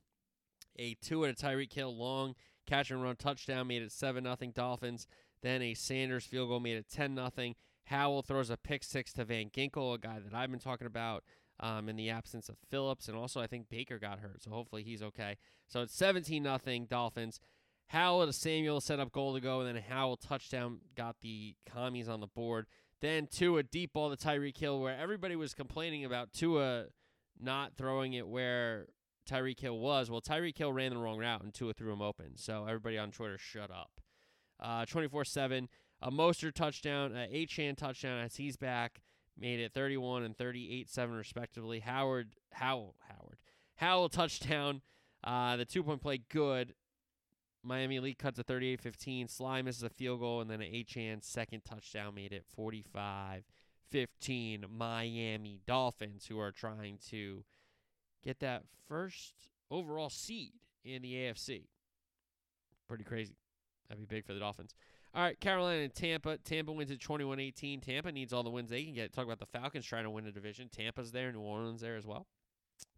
A 2 at a Tyreek Hill long catch and run touchdown made it 7-0 Dolphins. Then a Sanders field goal made it 10-0. Howell throws a pick six to Van Ginkel, a guy that I've been talking about in the absence of Phillips. And also, I think Baker got hurt, so hopefully he's okay. So it's 17-0 Dolphins. Howell to Samuel set up goal to go, and then Howell touchdown got the Commies on the board. Then Tua deep ball to Tyreek Hill, where everybody was complaining about Tua not throwing it where Tyreek Hill was. Well, Tyreek Hill ran the wrong route, and Tua threw him open. So everybody on Twitter, shut up. 24-7, a Mostert touchdown, a Achane touchdown as he's back, made it 31 and 38-7 respectively. Howell touchdown, the two-point play good. Miami lead cut to 38-15. Sly misses a field goal, and then an Achane second touchdown made it 45-15. Miami Dolphins, who are trying to get that first overall seed in the AFC. Pretty crazy. That'd be big for the Dolphins. All right, Carolina and Tampa. Tampa wins at 21-18. Tampa needs all the wins they can get. Talk about the Falcons trying to win a division. Tampa's there. New Orleans there as well.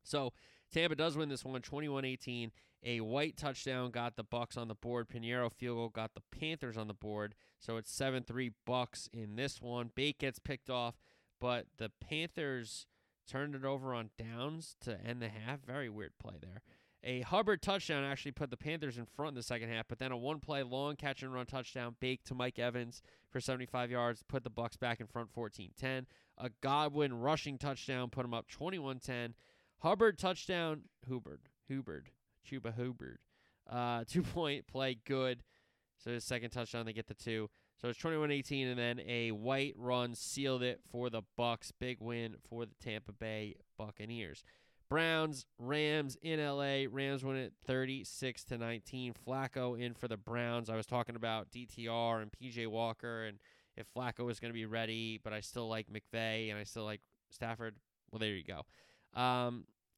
So Tampa does win this one, 21-18. A White touchdown got the Bucs on the board. Pinheiro field goal got the Panthers on the board. So it's 7-3 Bucs in this one. Bate gets picked off, but the Panthers turned it over on downs to end the half. Very weird play there. A Hubbard touchdown actually put the Panthers in front in the second half, but then a one-play long catch-and-run touchdown, Bake to Mike Evans for 75 yards, put the Bucs back in front 14-10. A Godwin rushing touchdown put them up 21-10. Hubbard touchdown, Chuba Hubbard. Two-point play, good. So his second touchdown, they get the two. So it's 21-18, and then a White run sealed it for the Bucs. Big win for the Tampa Bay Buccaneers. Browns, Rams in L.A. Rams win it 36-19. Flacco in for the Browns. I was talking about DTR and P.J. Walker and if Flacco was going to be ready, but I still like McVay and I still like Stafford. Well, there you go.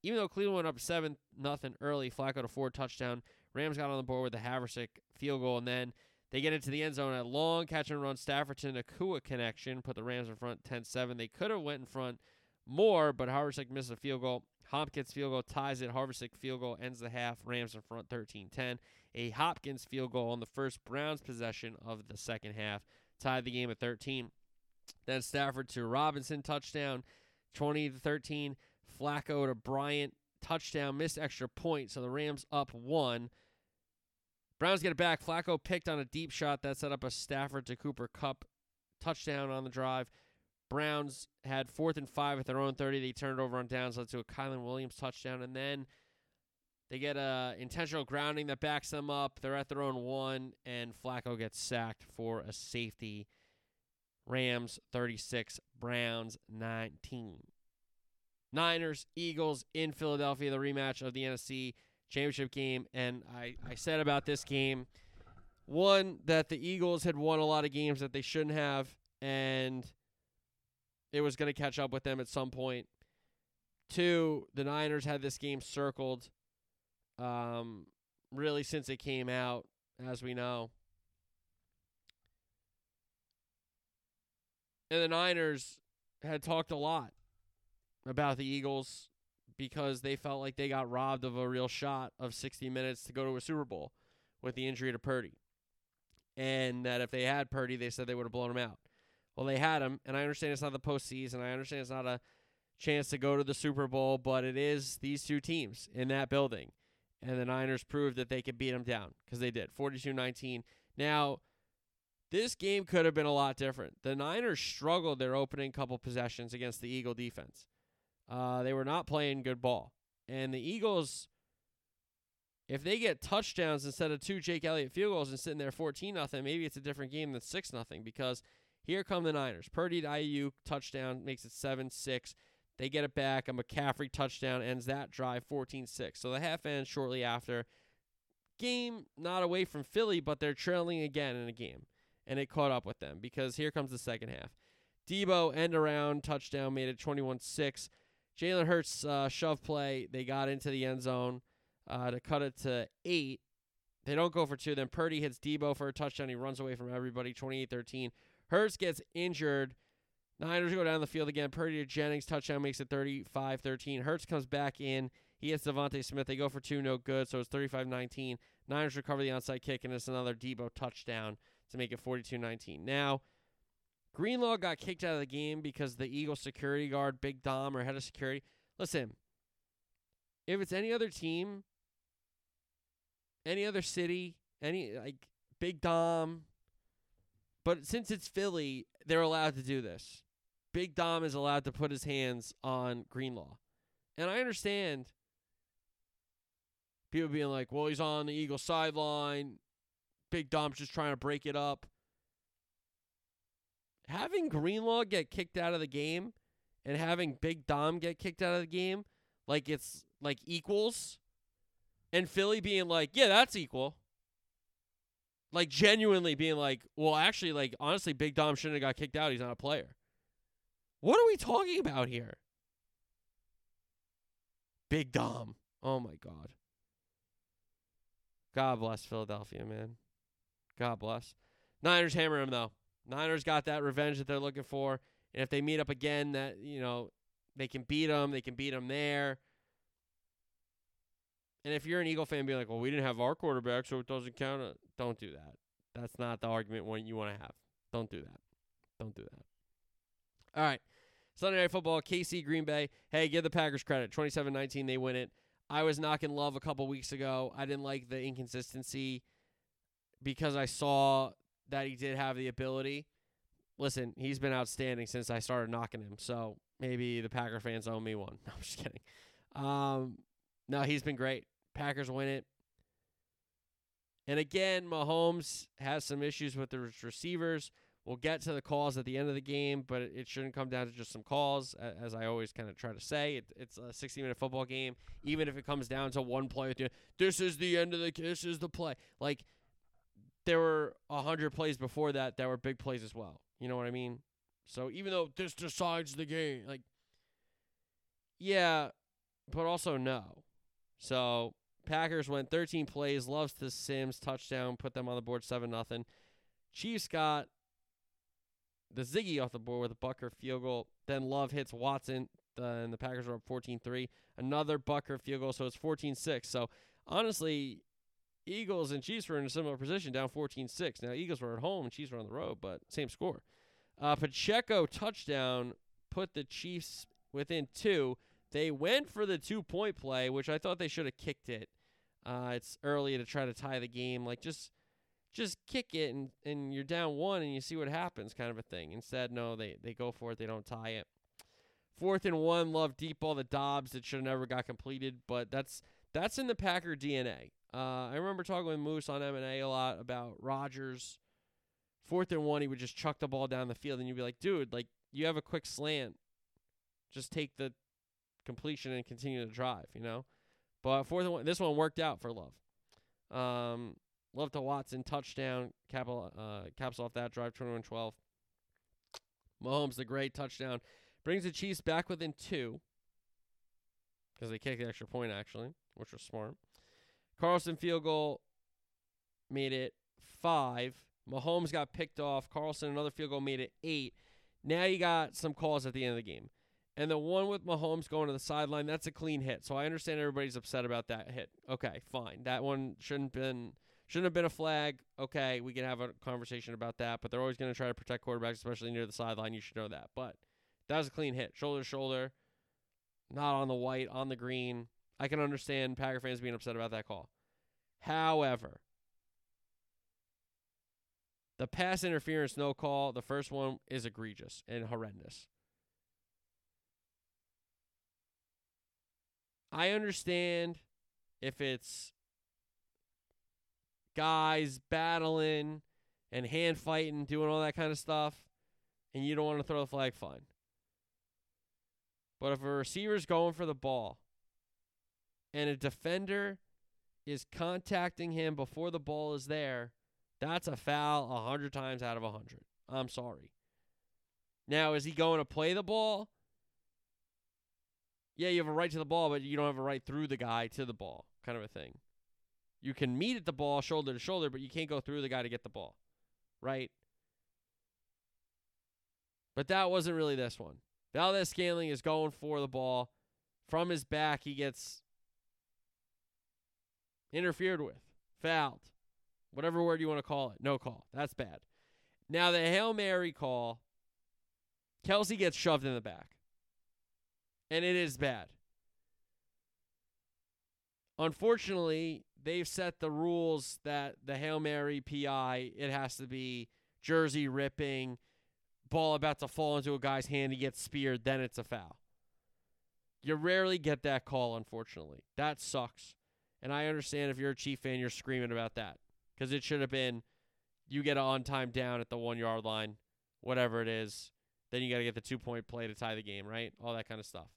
Even though Cleveland went up 7-0 early, Flacco to Ford touchdown. Rams got on the board with a Haversick field goal, and then they get into the end zone. A long catch and run Stafford-Nakua connection put the Rams in front 10-7. They could have went in front more, but Haversick misses a field goal. Hopkins field goal ties it. Harvick field goal ends the half. Rams in front 13-10. A Hopkins field goal on the first Browns possession of the second half tied the game at 13. Then Stafford to Robinson touchdown, 20-13. Flacco to Bryant touchdown, missed extra point. So the Rams up one. Browns get it back. Flacco picked on a deep shot that set up a Stafford to Cooper Kupp touchdown on the drive. Browns had 4th and 5 at their own 30. They turned it over on downs, led to a Kylan Williams touchdown, and then they get a intentional grounding that backs them up. They're at their own 1, and Flacco gets sacked for a safety. Rams 36, Browns 19. Niners, Eagles in Philadelphia, the rematch of the NFC Championship game, and I said about this game, one, that the Eagles had won a lot of games that they shouldn't have, and it was going to catch up with them at some point. Two, the Niners had this game circled really since it came out, as we know. And the Niners had talked a lot about the Eagles because they felt like they got robbed of a real shot of 60 minutes to go to a Super Bowl with the injury to Purdy. And that if they had Purdy, they said they would have blown him out. Well, they had him, and I understand it's not the postseason. I understand it's not a chance to go to the Super Bowl, but it is these two teams in that building, and the Niners proved that they could beat them down because they did, 42-19. Now, this game could have been a lot different. The Niners struggled their opening couple possessions against the Eagle defense. They were not playing good ball, and the Eagles, if they get touchdowns instead of two Jake Elliott field goals and sitting there 14-0, maybe it's a different game than 6-0 because here come the Niners. Purdy to IU, touchdown, makes it 7-6. They get it back. A McCaffrey touchdown ends that drive 14-6. So the half ends shortly after. Game not away from Philly, but they're trailing again in a game. And it caught up with them because here comes the second half. Debo, end around, touchdown, made it 21-6. Jalen Hurts shove play. They got into the end zone to cut it to 8. They don't go for 2. Then Purdy hits Debo for a touchdown. He runs away from everybody, 28-13. Hurts gets injured. Niners go down the field again. Purdy to Jennings. Touchdown makes it 35-13. Hurts comes back in. He hits Devontae Smith. They go for 2. No good. So it's 35-19. Niners recover the onside kick, and it's another Debo touchdown to make it 42-19. Now, Greenlaw got kicked out of the game because the Eagles security guard, Big Dom, or head of security. Listen, if it's any other team, any other city, any like Big Dom, but since it's Philly, they're allowed to do this. Big Dom is allowed to put his hands on Greenlaw. And I understand people being like, well, he's on the Eagles sideline. Big Dom's just trying to break it up. Having Greenlaw get kicked out of the game and having Big Dom get kicked out of the game, like it's like equals, and Philly being like, yeah, that's equal. Like genuinely being like, well, actually, like, honestly, Big Dom shouldn't have got kicked out. He's not a player. What are we talking about here? Big Dom. Oh, my God. God bless Philadelphia, man. God bless. Niners hammer him, though. Niners got that revenge that they're looking for. And if they meet up again, that, you know, they can beat them. They can beat them there. And if you're an Eagle fan, be like, well, we didn't have our quarterback, so it doesn't count. Don't do that. That's not the argument one you want to have. Don't do that. Don't do that. All right. Sunday Night Football, KC Green Bay. Hey, give the Packers credit. 27-19, they win it. I was knocking Love a couple weeks ago. I didn't like the inconsistency because I saw that he did have the ability. Listen, he's been outstanding since I started knocking him, so maybe the Packer fans owe me one. No, I'm just kidding. No, he's been great. Packers win it. And again, Mahomes has some issues with the receivers. We'll get to the calls at the end of the game, but it shouldn't come down to just some calls, as I always kind of try to say. It's a 60-minute football game, even if it comes down to one play. This is the end of the – this is the play. Like, there were 100 plays before that that were big plays as well. You know what I mean? So even though this decides the game, like, yeah, but also no. So Packers went 13 plays, Loves to Sims, touchdown, put them on the board 7-0. Chiefs got the Ziggy off the board with a Butker field goal. Then Love hits Watson, and the Packers are up 14-3. Another Butker field goal, so it's 14-6. So, honestly, Eagles and Chiefs were in a similar position, down 14-6. Now, Eagles were at home, Chiefs were on the road, but same score. Pacheco touchdown put the Chiefs within two. They went for the two-point play, which I thought they should have kicked it. It's early to try to tie the game. Like, just kick it, and you're down one, and you see what happens kind of a thing. Instead, no, they go for it. They don't tie it. 4th and 1, Love deep ball to Dobbs. It should have never got completed, but that's in the Packer DNA. I remember talking with Moose on M&A a lot about Rodgers. 4th and 1, he would just chuck the ball down the field, and you'd be like, dude, like, you have a quick slant. Just take the completion and continue to drive, you know? But 4th and 1, this one worked out for Love. Love to Watson, touchdown, caps off that drive, 21-12. Mahomes, the great touchdown, brings the Chiefs back within two because they kicked the extra point, actually, which was smart. Carlson field goal made it 5. Mahomes got picked off. Carlson, another field goal, made it 8. Now you got some calls at the end of the game. And the one with Mahomes going to the sideline, that's a clean hit. So I understand everybody's upset about that hit. Okay, fine. That one shouldn't have been a flag. Okay, we can have a conversation about that, but they're always going to try to protect quarterbacks, especially near the sideline. You should know that. But that was a clean hit, shoulder to shoulder, not on the white, on the green. I can understand Packer fans being upset about that call. However, the pass interference no call, the first one, is egregious and horrendous. I understand if it's guys battling and hand fighting, doing all that kind of stuff, and you don't want to throw the flag, fine. But if a receiver's going for the ball and a defender is contacting him before the ball is there, that's a foul 100 times out of 100. I'm sorry. Now, is he going to play the ball? Yeah, you have a right to the ball, but you don't have a right through the guy to the ball, kind of a thing. You can meet at the ball shoulder to shoulder, but you can't go through the guy to get the ball, right? But that wasn't really this one. Valdes-Scantling is going for the ball. From his back, he gets interfered with, fouled. whatever word you want to call it. No call. That's bad. Now the Hail Mary call, Kelsey gets shoved in the back. And it is bad. Unfortunately, they've set the rules that the Hail Mary PI, it has to be jersey ripping, ball about to fall into a guy's hand, he gets speared, then it's a foul. You rarely get that call, unfortunately. That sucks. And I understand if you're a Chief fan, you're screaming about that. Because it should have been, you get an on-time down at the 1 yard line, whatever it is. Then you got to get the 2-point play to tie the game, right? All that kind of stuff.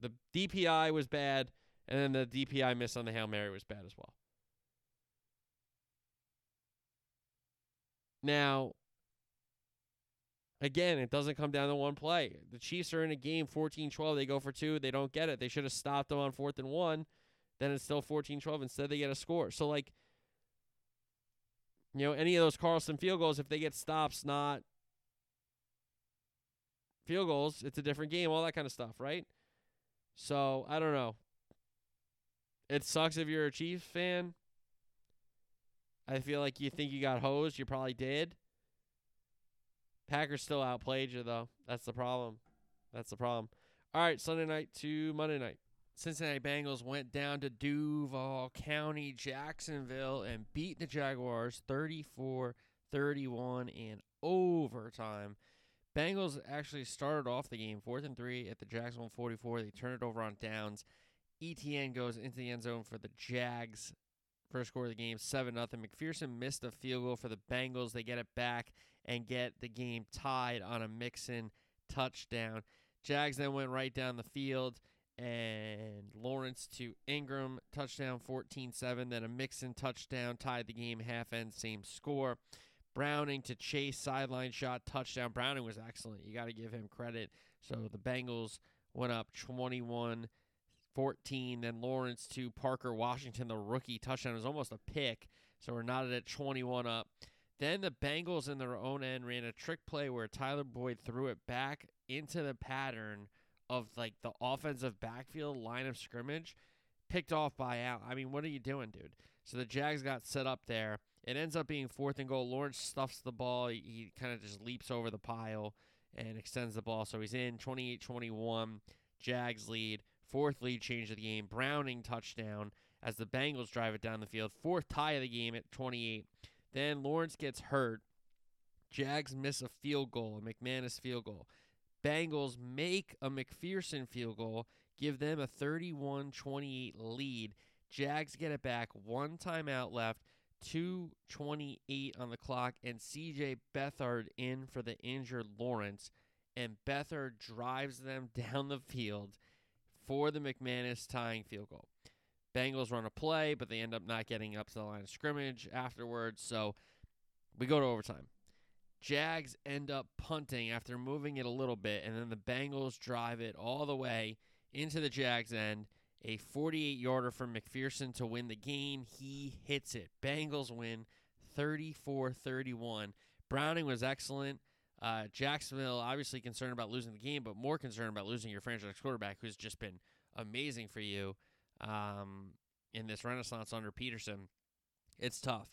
The DPI was bad, and then the DPI miss on the Hail Mary was bad as well. Now, again, it doesn't come down to one play. The Chiefs are in a game 14-12. They go for two. They don't get it. They should have stopped them on 4th and 1. Then it's still 14-12. Instead, they get a score. So, like, you know, any of those Carlson field goals, if they get stops, not field goals, it's a different game, all that kind of stuff, right? So, I don't know. It sucks if you're a Chiefs fan. I feel like you think you got hosed. You probably did. Packers still outplayed you, though. That's the problem. That's the problem. All right, Sunday night to Monday night. Cincinnati Bengals went down to Duval County, Jacksonville, and beat the Jaguars 34-31 in overtime. Bengals actually started off the game 4th and 3 at the Jacksonville 44. They turned it over on downs. ETN goes into the end zone for the Jags. First score of the game, 7-0. McPherson missed a field goal for the Bengals. They get it back and get the game tied on a Mixon touchdown. Jags then went right down the field. And Lawrence to Ingram, touchdown, 14-7. Then a Mixon touchdown, tied the game, half end, same score. Browning to Chase, sideline shot, touchdown. Browning was excellent. You got to give him credit. So the Bengals went up 21-14. Then Lawrence to Parker Washington, the rookie touchdown. It was almost a pick, so we're knotted at 21 up. Then the Bengals in their own end ran a trick play where Tyler Boyd threw it back into the pattern of like the offensive backfield line of scrimmage, picked off by out. I mean, what are you doing, dude? So the Jags got set up there. It ends up being 4th and goal. Lawrence stuffs the ball. He kind of just leaps over the pile and extends the ball. So he's in 28-21. Jags lead. 4th lead change of the game. Browning touchdown as the Bengals drive it down the field. 4th tie of the game at 28. Then Lawrence gets hurt. Jags miss a field goal, a McManus field goal. Bengals make a McPherson field goal, give them a 31-28 lead. Jags get it back, one timeout left, 2:28 on the clock, and CJ Beathard in for the injured Lawrence, and Beathard drives them down the field for the McManus tying field goal. Bengals run a play, but they end up not getting up to the line of scrimmage afterwards, so we go to overtime. Jags end up punting after moving it a little bit, and then the Bengals drive it all the way into the Jags end. A 48-yarder from McPherson to win the game. He hits it. Bengals win 34-31. Browning was excellent. Jacksonville obviously concerned about losing the game, but more concerned about losing your franchise quarterback, who's just been amazing for you in this renaissance under Peterson. It's tough.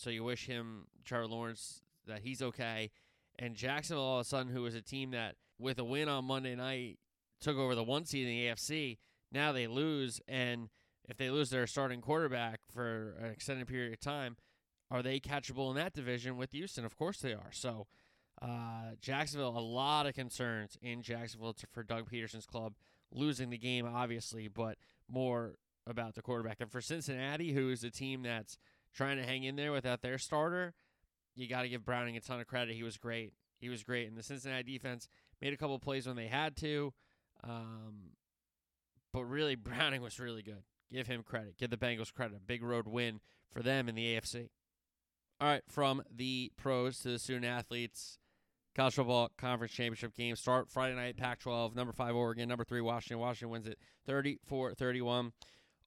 So you wish him, Trevor Lawrence, that he's okay. And Jacksonville, all of a sudden, who was a team that, with a win on Monday night, took over the 1 seed in the AFC, now they lose. And if they lose their starting quarterback for an extended period of time, are they catchable in that division with Houston? Of course they are. So Jacksonville, a lot of concerns in Jacksonville for Doug Peterson's club. Losing the game, obviously, but more about the quarterback. And for Cincinnati, who is a team that's trying to hang in there without their starter, you got to give Browning a ton of credit. He was great. He was great. And the Cincinnati defense made a couple of plays when they had to. But really, Browning was really good. Give him credit. Give the Bengals credit. A big road win for them in the AFC. All right, from the pros to the student athletes, college football conference championship game start Friday night, Pac-12, number 5, Oregon, number 3, Washington. Washington wins it 34-31.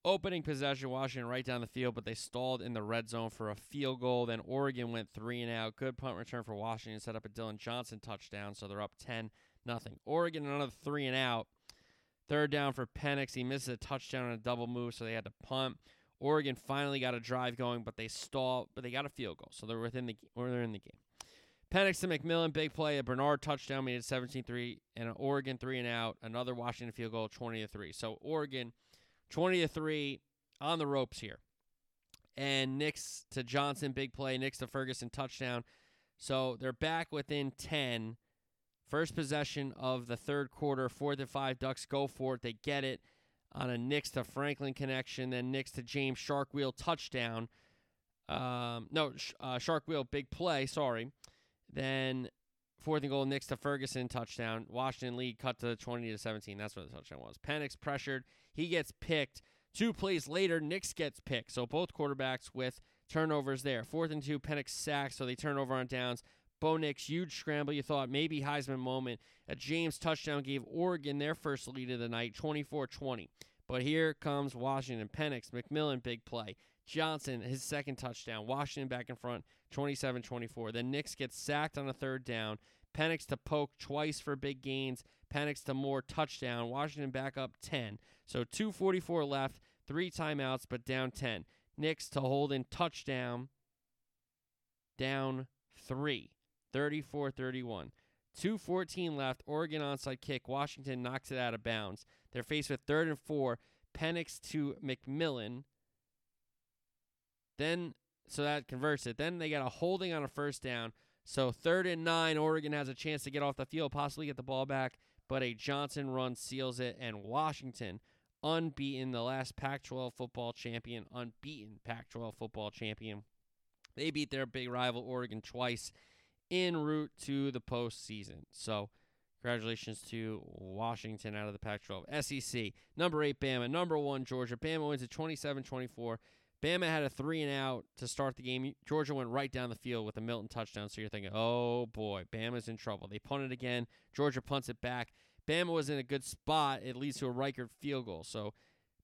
Opening possession, Washington right down the field, but they stalled in the red zone for a field goal. Then Oregon went 3 and out. Good punt return for Washington, set up a Dylan Johnson touchdown, so they're up 10-0. Oregon, another 3 and out. Third down for Penix. He misses a touchdown on a double move, so they had to punt. Oregon finally got a drive going, but they stalled. But they got a field goal, so they're in the game. Penix to McMillan, big play. A Bernard touchdown made it 17-3, and an Oregon 3-and-out. Another Washington field goal, 20-3. So Oregon, 20-3 on the ropes here. And Nix to Johnson, big play. Nix to Ferguson, touchdown. So they're back within 10. First possession of the third quarter, 4th and 5. Ducks go for it. They get it on a Nix to Franklin connection. Then Nix to James Sharkwheel, touchdown. Sharkwheel, big play. Sorry. Then 4th and goal, Nix to Ferguson, touchdown. Washington lead cut to 20-17. That's where the touchdown was. Penix pressured. He gets picked. 2 plays later, Nix gets picked. So both quarterbacks with turnovers there. 4th and 2, Penix sacks, so they turn over on downs. Bo Nix, huge scramble. You thought maybe Heisman moment. A James touchdown gave Oregon their first lead of the night, 24-20. But here comes Washington. Penix, McMillan, big play. Johnson, his second touchdown. Washington back in front, 27-24. Then Nix gets sacked on a 3rd down. Penix to Polk twice for big gains. Penix to Moore, touchdown. Washington back up 10. So 2:44 left, 3 timeouts, but down 10. Nix to Holden, touchdown, down 3, 34-31. 2:14 left, Oregon onside kick. Washington knocks it out of bounds. They're faced with 3rd and 4. Penix to McMillan. Then, so that converts it. Then they got a holding on a 1st down. So 3rd and 9, Oregon has a chance to get off the field, possibly get the ball back, but a Johnson run seals it, and Washington, unbeaten, the last Pac-12 football champion, They beat their big rival Oregon twice en route to the postseason. So congratulations to Washington out of the Pac-12. SEC, number 8, Bama, number 1, Georgia. Bama wins at 27-24. Bama had a 3-and-out to start the game. Georgia went right down the field with a Milton touchdown, so you're thinking, oh, boy, Bama's in trouble. They punted again. Georgia punts it back. Bama was in a good spot. It leads to a Reichert field goal. So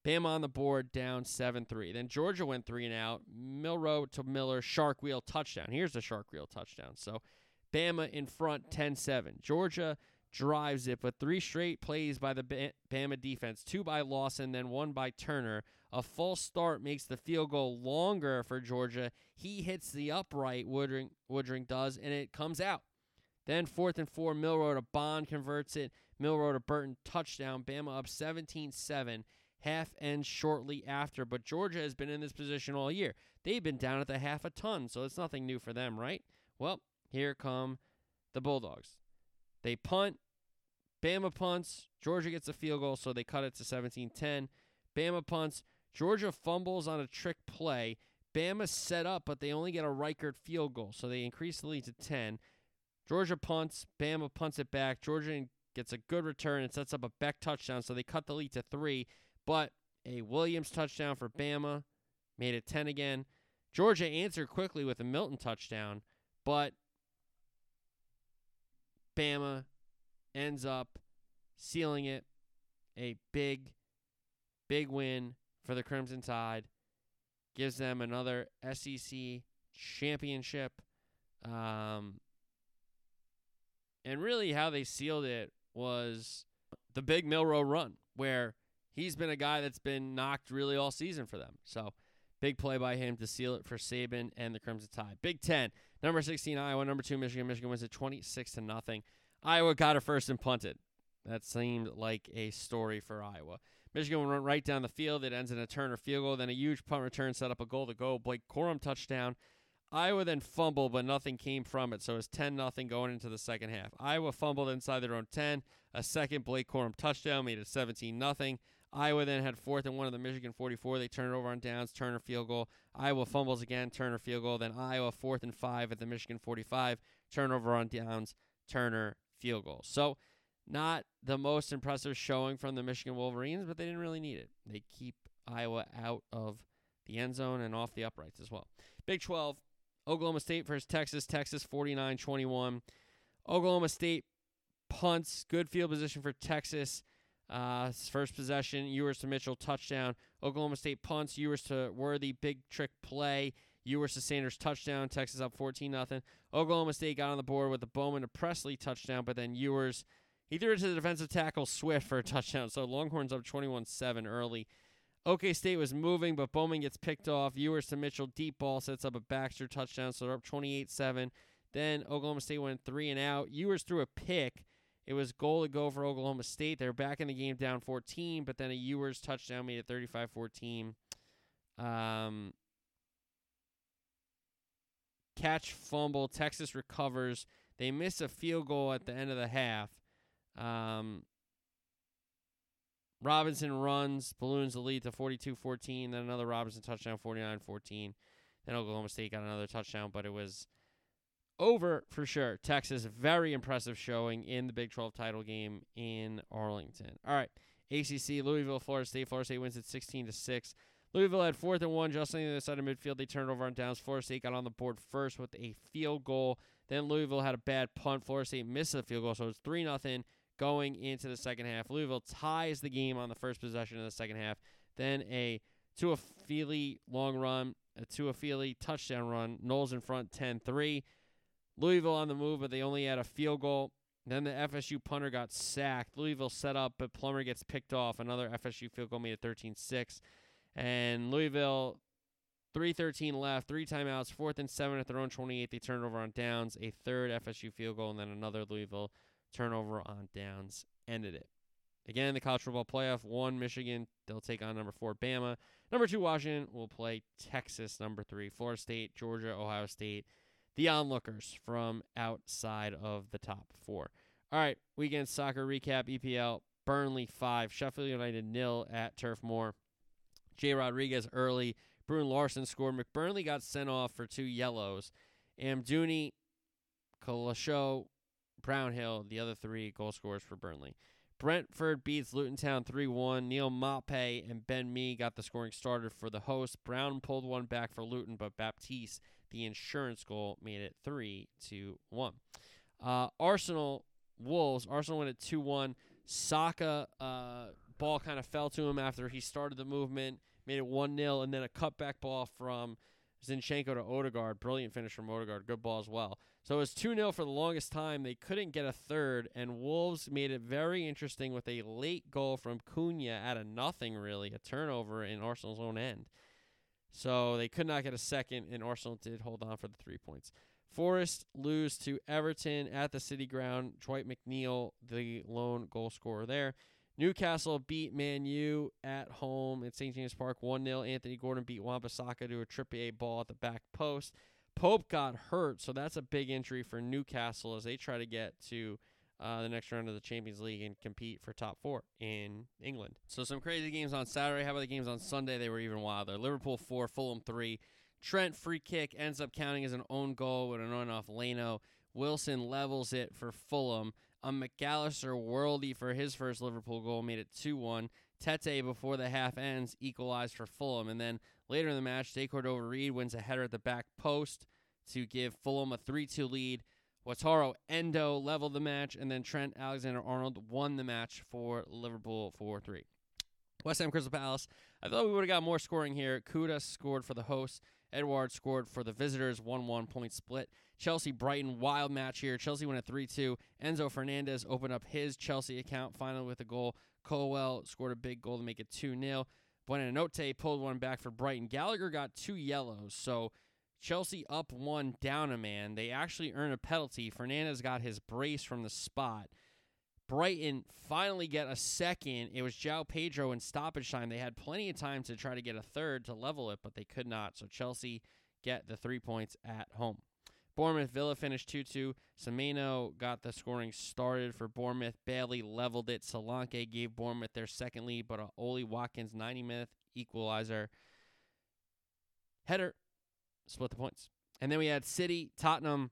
Bama on the board, down 7-3. Then Georgia went 3-and-out. Milroe to Miller, Sharkwheel touchdown. Here's the Sharkwheel touchdown. So Bama in front, 10-7. Georgia drives it, but 3 straight plays by the Bama defense, 2 by Lawson, then 1 by Turner. A false start makes the field goal longer for Georgia. He hits the upright, Woodring does, and it comes out. Then 4th and 4, Milroe to Bond converts it. Milroe to Burton, touchdown. Bama up 17-7, half ends shortly after. But Georgia has been in this position all year. They've been down at the half a ton, so it's nothing new for them, right? Well, here come the Bulldogs. They punt. Bama punts. Georgia gets a field goal, so they cut it to 17-10. Bama punts. Georgia fumbles on a trick play. Bama set up, but they only get a Reichert field goal, so they increase the lead to 10. Georgia punts. Bama punts it back. Georgia gets a good return and sets up a Beck touchdown, so they cut the lead to 3. But a Williams touchdown for Bama made it 10 again. Georgia answered quickly with a Milton touchdown, but Bama ends up sealing it. A big, big win for the Crimson Tide. Gives them another SEC championship. And really how they sealed it was the big Milroe run, where he's been a guy that's been knocked really all season for them. So big play by him to seal it for Saban and the Crimson Tide. Big Ten, number 16, Iowa, number 2, Michigan. Michigan wins at 26-0. Iowa got her first and punted. That seemed like a story for Iowa. Michigan went right down the field. It ends in a Turner field goal. Then a huge punt return set up a goal to go. Blake Corum touchdown. Iowa then fumbled, but nothing came from it. So it's 10-0 going into the second half. Iowa fumbled inside their own 10. A second Blake Corum touchdown made it 17-0. Iowa then had 4th and 1 of the Michigan 44. They turn it over on downs. Turner field goal. Iowa fumbles again. Turner field goal. Then Iowa 4th and 5 at the Michigan 45. Turnover on downs. Turner field goal. So not the most impressive showing from the Michigan Wolverines, but they didn't really need it. They keep Iowa out of the end zone and off the uprights as well. Big 12, Oklahoma State versus Texas. Texas 49-21. Oklahoma State punts. Good field position for Texas. First possession, Ewers to Mitchell, touchdown. Oklahoma State punts, Ewers to Worthy, big trick play. Ewers to Sanders, touchdown. Texas up 14-0. Oklahoma State got on the board with the Bowman to Presley touchdown, but then Ewers He threw it to the defensive tackle Swift for a touchdown, so Longhorns up 21-7 early. OK State was moving, but Bowman gets picked off. Ewers to Mitchell, deep ball, sets up a Baxter touchdown, so they're up 28-7. Then Oklahoma State went 3 and out. Ewers threw a pick. It was goal to go for Oklahoma State. They were back in the game down 14, but then a Ewers touchdown made it 35-14. Catch, fumble. Texas recovers. They miss a field goal at the end of the half. Robinson runs. Balloons the lead to 42-14. Then another Robinson touchdown, 49-14. Then Oklahoma State got another touchdown, but it was over for sure. Texas, very impressive showing in the Big 12 title game in Arlington. All right, ACC, Louisville, Florida State. Florida State wins at 16-6. Louisville had 4th and 1, just on the other side of midfield. They turned over on downs. Florida State got on the board first with a field goal. Then Louisville had a bad punt. Florida State missed the field goal, so it's 3-0 going into the second half. Louisville ties the game on the first possession of the second half. Then a Tuafili long run, a Tuafili touchdown run. Knowles in front, 10-3. Louisville on the move, but they only had a field goal. Then the FSU punter got sacked. Louisville set up, but Plummer gets picked off. Another FSU field goal made it 13-6. And Louisville, 3:13 left, 3 timeouts, 4th and 7 at their own 28. They turned over on downs, a third FSU field goal, and then another Louisville turnover on downs ended it. Again, the college football playoff, 1, Michigan. They'll take on number 4, Bama. Number 2, Washington will play Texas. Number 3, Florida State, Georgia, Ohio State. The onlookers from outside of the top 4. All right, weekend soccer recap, EPL, Burnley 5, Sheffield United 0 at Turf Moor. Jay Rodriguez early. Bruin Larson scored. McBurnley got sent off for 2 yellows. Amdouni, Kalasho, Brownhill, the other 3 goal scorers for Burnley. Brentford beats Luton Town 3-1. Neil Mape and Ben Mee got the scoring started for the hosts. Brown pulled one back for Luton, but Baptiste, the insurance goal, made it 3-1. Arsenal, Wolves. Arsenal went at 2-1. Saka, ball kind of fell to him after he started the movement, made it 1-0, and then a cutback ball from Zinchenko to Odegaard. Brilliant finish from Odegaard. Good ball as well. So it was 2-0 for the longest time. They couldn't get a third, and Wolves made it very interesting with a late goal from Cunha out of nothing, really, a turnover in Arsenal's own end. So they could not get a second, and Arsenal did hold on for the 3 points. Forest lose to Everton at the City Ground. Dwight McNeil, the lone goal scorer there. Newcastle beat Man U at home at St. James Park 1-0. Anthony Gordon beat Wan-Bissaka to a Trippier ball at the back post. Pope got hurt, so that's a big injury for Newcastle as they try to get to the next round of the Champions League and compete for top 4 in England. So some crazy games on Saturday. How about the games on Sunday? They were even wilder. Liverpool 4, Fulham 3. Trent free kick ends up counting as an own goal with an on off Leno. Wilson levels it for Fulham. A McAllister worldie for his first Liverpool goal made it 2-1. Tete, before the half ends, equalized for Fulham. And then later in the match, De Cordova-Reed wins a header at the back post to give Fulham a 3-2 lead. Wataru Endo leveled the match, and then Trent Alexander-Arnold won the match for Liverpool 4-3. West Ham Crystal Palace. I thought we would have got more scoring here. Kuda scored for the hosts. Edward scored for the visitors, 1-1 point split. Chelsea-Brighton, wild match here. Chelsea went at 3-2. Enzo Fernandez opened up his Chelsea account, finally with a goal. Colwell scored a big goal to make it 2-0. Buonanotte pulled one back for Brighton. Gallagher got 2 yellows, so Chelsea up 1, down a man. They actually earned a penalty. Fernandez got his brace from the spot. Brighton finally get a second. It was João Pedro in stoppage time. They had plenty of time to try to get a third to level it, but they could not. So Chelsea get the 3 points at home. Bournemouth Villa finished 2-2. Semeno got the scoring started for Bournemouth. Bailey leveled it. Solanke gave Bournemouth their second lead, but Oli Watkins, 90th equalizer header, split the points. And then we had City, Tottenham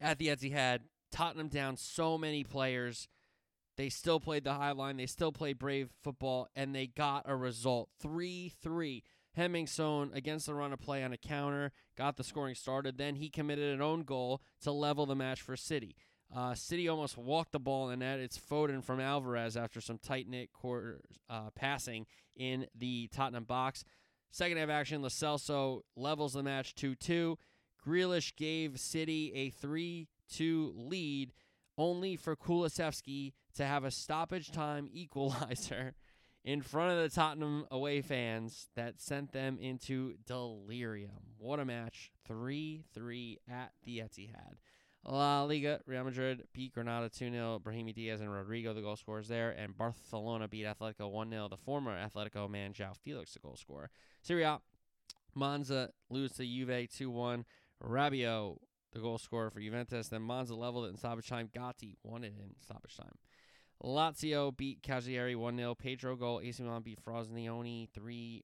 at the Etihad. Tottenham down so many players. They still played the high line. They still played brave football, and they got a result. 3-3. Hemingson against the run of play on a counter, got the scoring started. Then he committed an own goal to level the match for City. City almost walked the ball in the net. It's Foden from Alvarez after some tight-knit passing in the Tottenham box. Second half action, Lo Celso levels the match 2-2. Grealish gave City a 3-2 lead, only for Kulusevski to have a stoppage time equalizer in front of the Tottenham away fans that sent them into delirium. What a match. 3-3 at the Etihad. La Liga, Real Madrid beat Granada 2-0. Brahimi Diaz and Rodrigo, the goal scorers there. And Barcelona beat Atletico 1-0. The former Atletico man, João Felix, the goal scorer. Serie A, Monza lose to Juve 2-1. Rabiot, the goal scorer for Juventus. Then Monza leveled it in stoppage time. Gatti won it in stoppage time. Lazio beat Cagliari 1-0. Pedro goal. AC Milan beat Frosinone 3-1.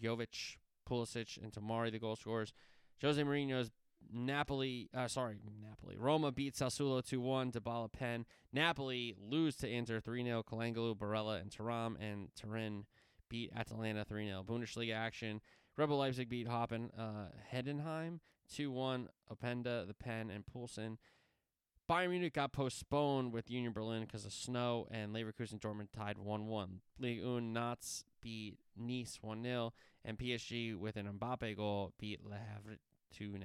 Jovic, Pulisic, and Tomori, the goal scorers. Jose Mourinho's Roma beat Sassuolo 2-1. Dybala, Penn. Napoli lose to Inter 3-0. Kalangulu, Barella, and Thuram. And Turin beat Atalanta 3-0. Bundesliga action. Rebel Leipzig beat Heidenheim 2-1. Openda, the Penn, and Poulsen. Bayern Munich got postponed with Union Berlin because of snow, and Leverkusen Dortmund tied 1-1. Ligue 1, Nantes beat Nice 1-0, and PSG with an Mbappe goal beat Le Havre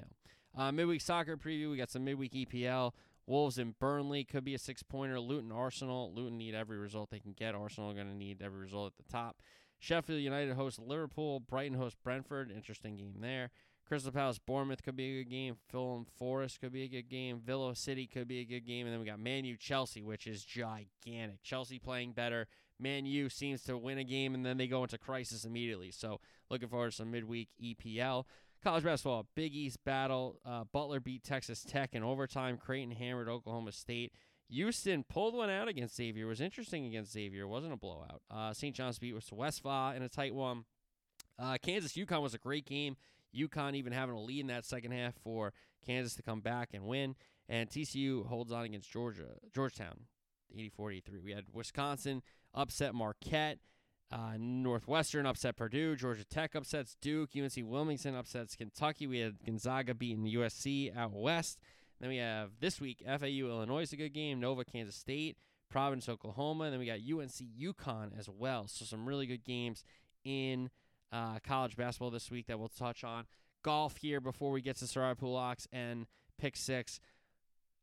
2-0. Midweek soccer preview. We got some midweek EPL. Wolves and Burnley could be a 6-pointer. Luton, Arsenal. Luton need every result they can get. Arsenal are going to need every result at the top. Sheffield United hosts Liverpool. Brighton hosts Brentford. Interesting game there. Crystal Palace, Bournemouth could be a good game. Fulham Forest could be a good game. Villa City could be a good game. And then we got Man U, Chelsea, which is gigantic. Chelsea playing better. Man U seems to win a game, and then they go into crisis immediately. So looking forward to some midweek EPL. College basketball, Big East battle. Butler beat Texas Tech in overtime. Creighton hammered Oklahoma State. Houston pulled one out against Xavier. It was interesting against Xavier. It wasn't a blowout. St. John's beat West Vaughan in a tight one. Kansas-UConn was a great game. UConn even having a lead in that second half for Kansas to come back and win. And TCU holds on against Georgetown, 84-83. We had Wisconsin upset Marquette. Northwestern upset Purdue. Georgia Tech upsets Duke. UNC Wilmington upsets Kentucky. We had Gonzaga beating USC out west. Then we have this week, FAU, Illinois is a good game. Nova, Kansas State. Providence, Oklahoma. And then we got UNC, UConn as well. So some really good games in college basketball this week that we'll touch on. Golf here before we get to Soraya Pulox and Pick 6.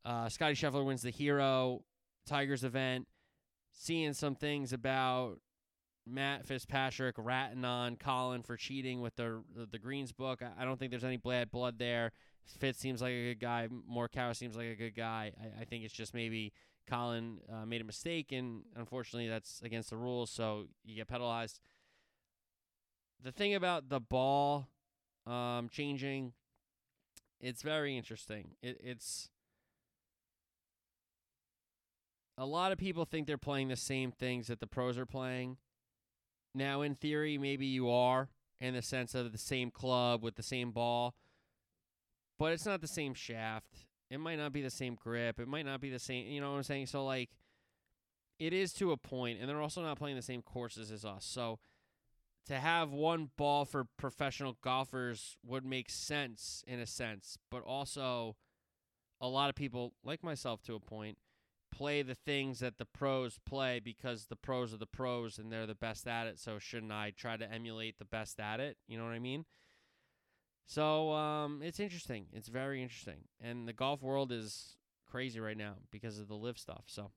Scottie Scheffler wins the Hero Tigers event. Seeing some things about Matt Fitzpatrick ratting on Colin for cheating with the Greens book. I don't think there's any bad blood there. Fitz seems like a good guy. Morikawa seems like a good guy. I think it's just maybe Colin made a mistake, and unfortunately that's against the rules, so you get penalized. The thing about the ball changing, it's very interesting. It's a lot of people think they're playing the same things that the pros are playing. Now, in theory, maybe you are in the sense of the same club with the same ball, but it's not the same shaft. It might not be the same grip. It might not be the same, you know what I'm saying? So, like, it is to a point, and they're also not playing the same courses as us. So, to have one ball for professional golfers would make sense in a sense, but also a lot of people, like myself to a point, play the things that the pros play because the pros are the pros and they're the best at it. So shouldn't I try to emulate the best at it? You know what I mean? So it's interesting. It's very interesting. And the golf world is crazy right now because of the live stuff. So,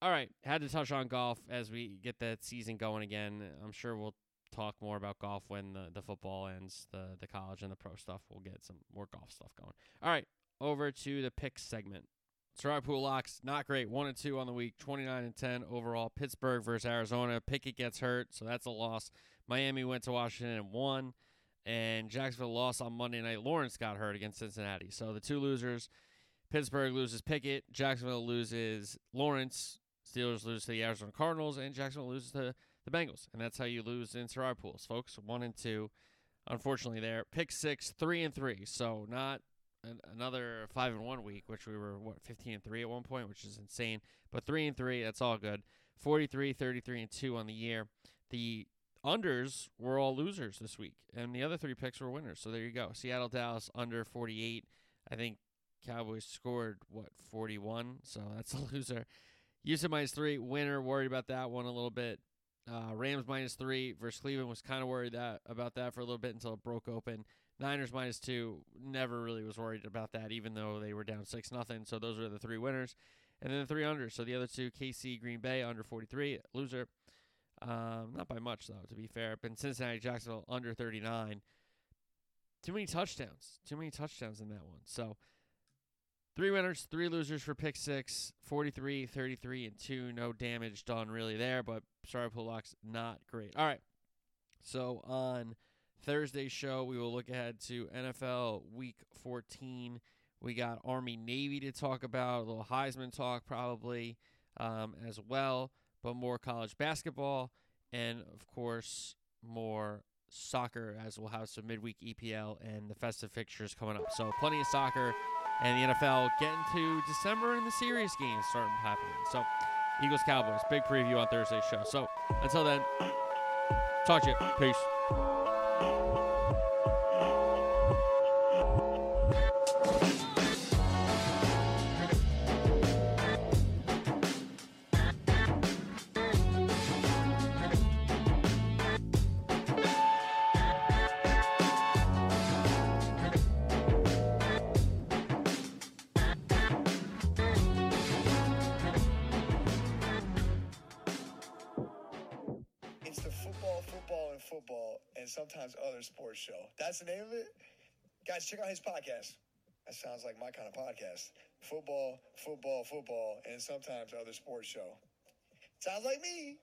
all right. Had to touch on golf as we get that season going again. I'm sure we'll talk more about golf when the football ends, the college and the pro stuff. We'll get some more golf stuff going. All right. Over to the pick segment. Soraya Pulox, not great. 1-2 on the week, 29-10 overall. Pittsburgh versus Arizona. Pickett gets hurt, so that's a loss. Miami went to Washington and won, and Jacksonville lost on Monday night. Lawrence got hurt against Cincinnati. So the two losers, Pittsburgh loses Pickett, Jacksonville loses Lawrence, Steelers lose to the Arizona Cardinals, and Jacksonville loses to the Bengals. And that's how you lose in Soraya pools, folks. 1-2, unfortunately, there. Pick 6, 3-3, so not another 5-1 week, which we were 15-3 at one point, which is insane. But 3-3, that's all good. 43, 33-2 on the year. The unders were all losers this week, and the other three picks were winners. So there you go. Seattle, Dallas under 48. I think Cowboys scored 41. So that's a loser. Houston -3 winner. Worried about that one a little bit. Rams -3 versus Cleveland. Was kind of worried about that for a little bit until it broke open. Niners -2, never really was worried about that, even though they were down 6-0. So those were the three winners. And then the three under. So the other two, KC, Green Bay, under 43, loser. Not by much, though, to be fair. But Cincinnati, Jacksonville, under 39. Too many touchdowns. Too many touchdowns in that one. So three winners, three losers for pick six. 43, 33, and 2. No damage done really there, but sorry, Pulock's not great. All right. So on Thursday's show, we will look ahead to NFL Week 14. We got Army-Navy to talk about, a little Heisman talk probably as well, but more college basketball and, of course, more soccer as we'll have some midweek EPL and the festive fixtures coming up. So plenty of soccer and the NFL getting to December and the serious games starting happening. So Eagles-Cowboys, big preview on Thursday's show. So until then, talk to you. Peace. Sometimes other sports show. That's the name of it. Guys, check out his podcast. That sounds like my kind of podcast. Football, football, football, and sometimes other sports show. Sounds like me.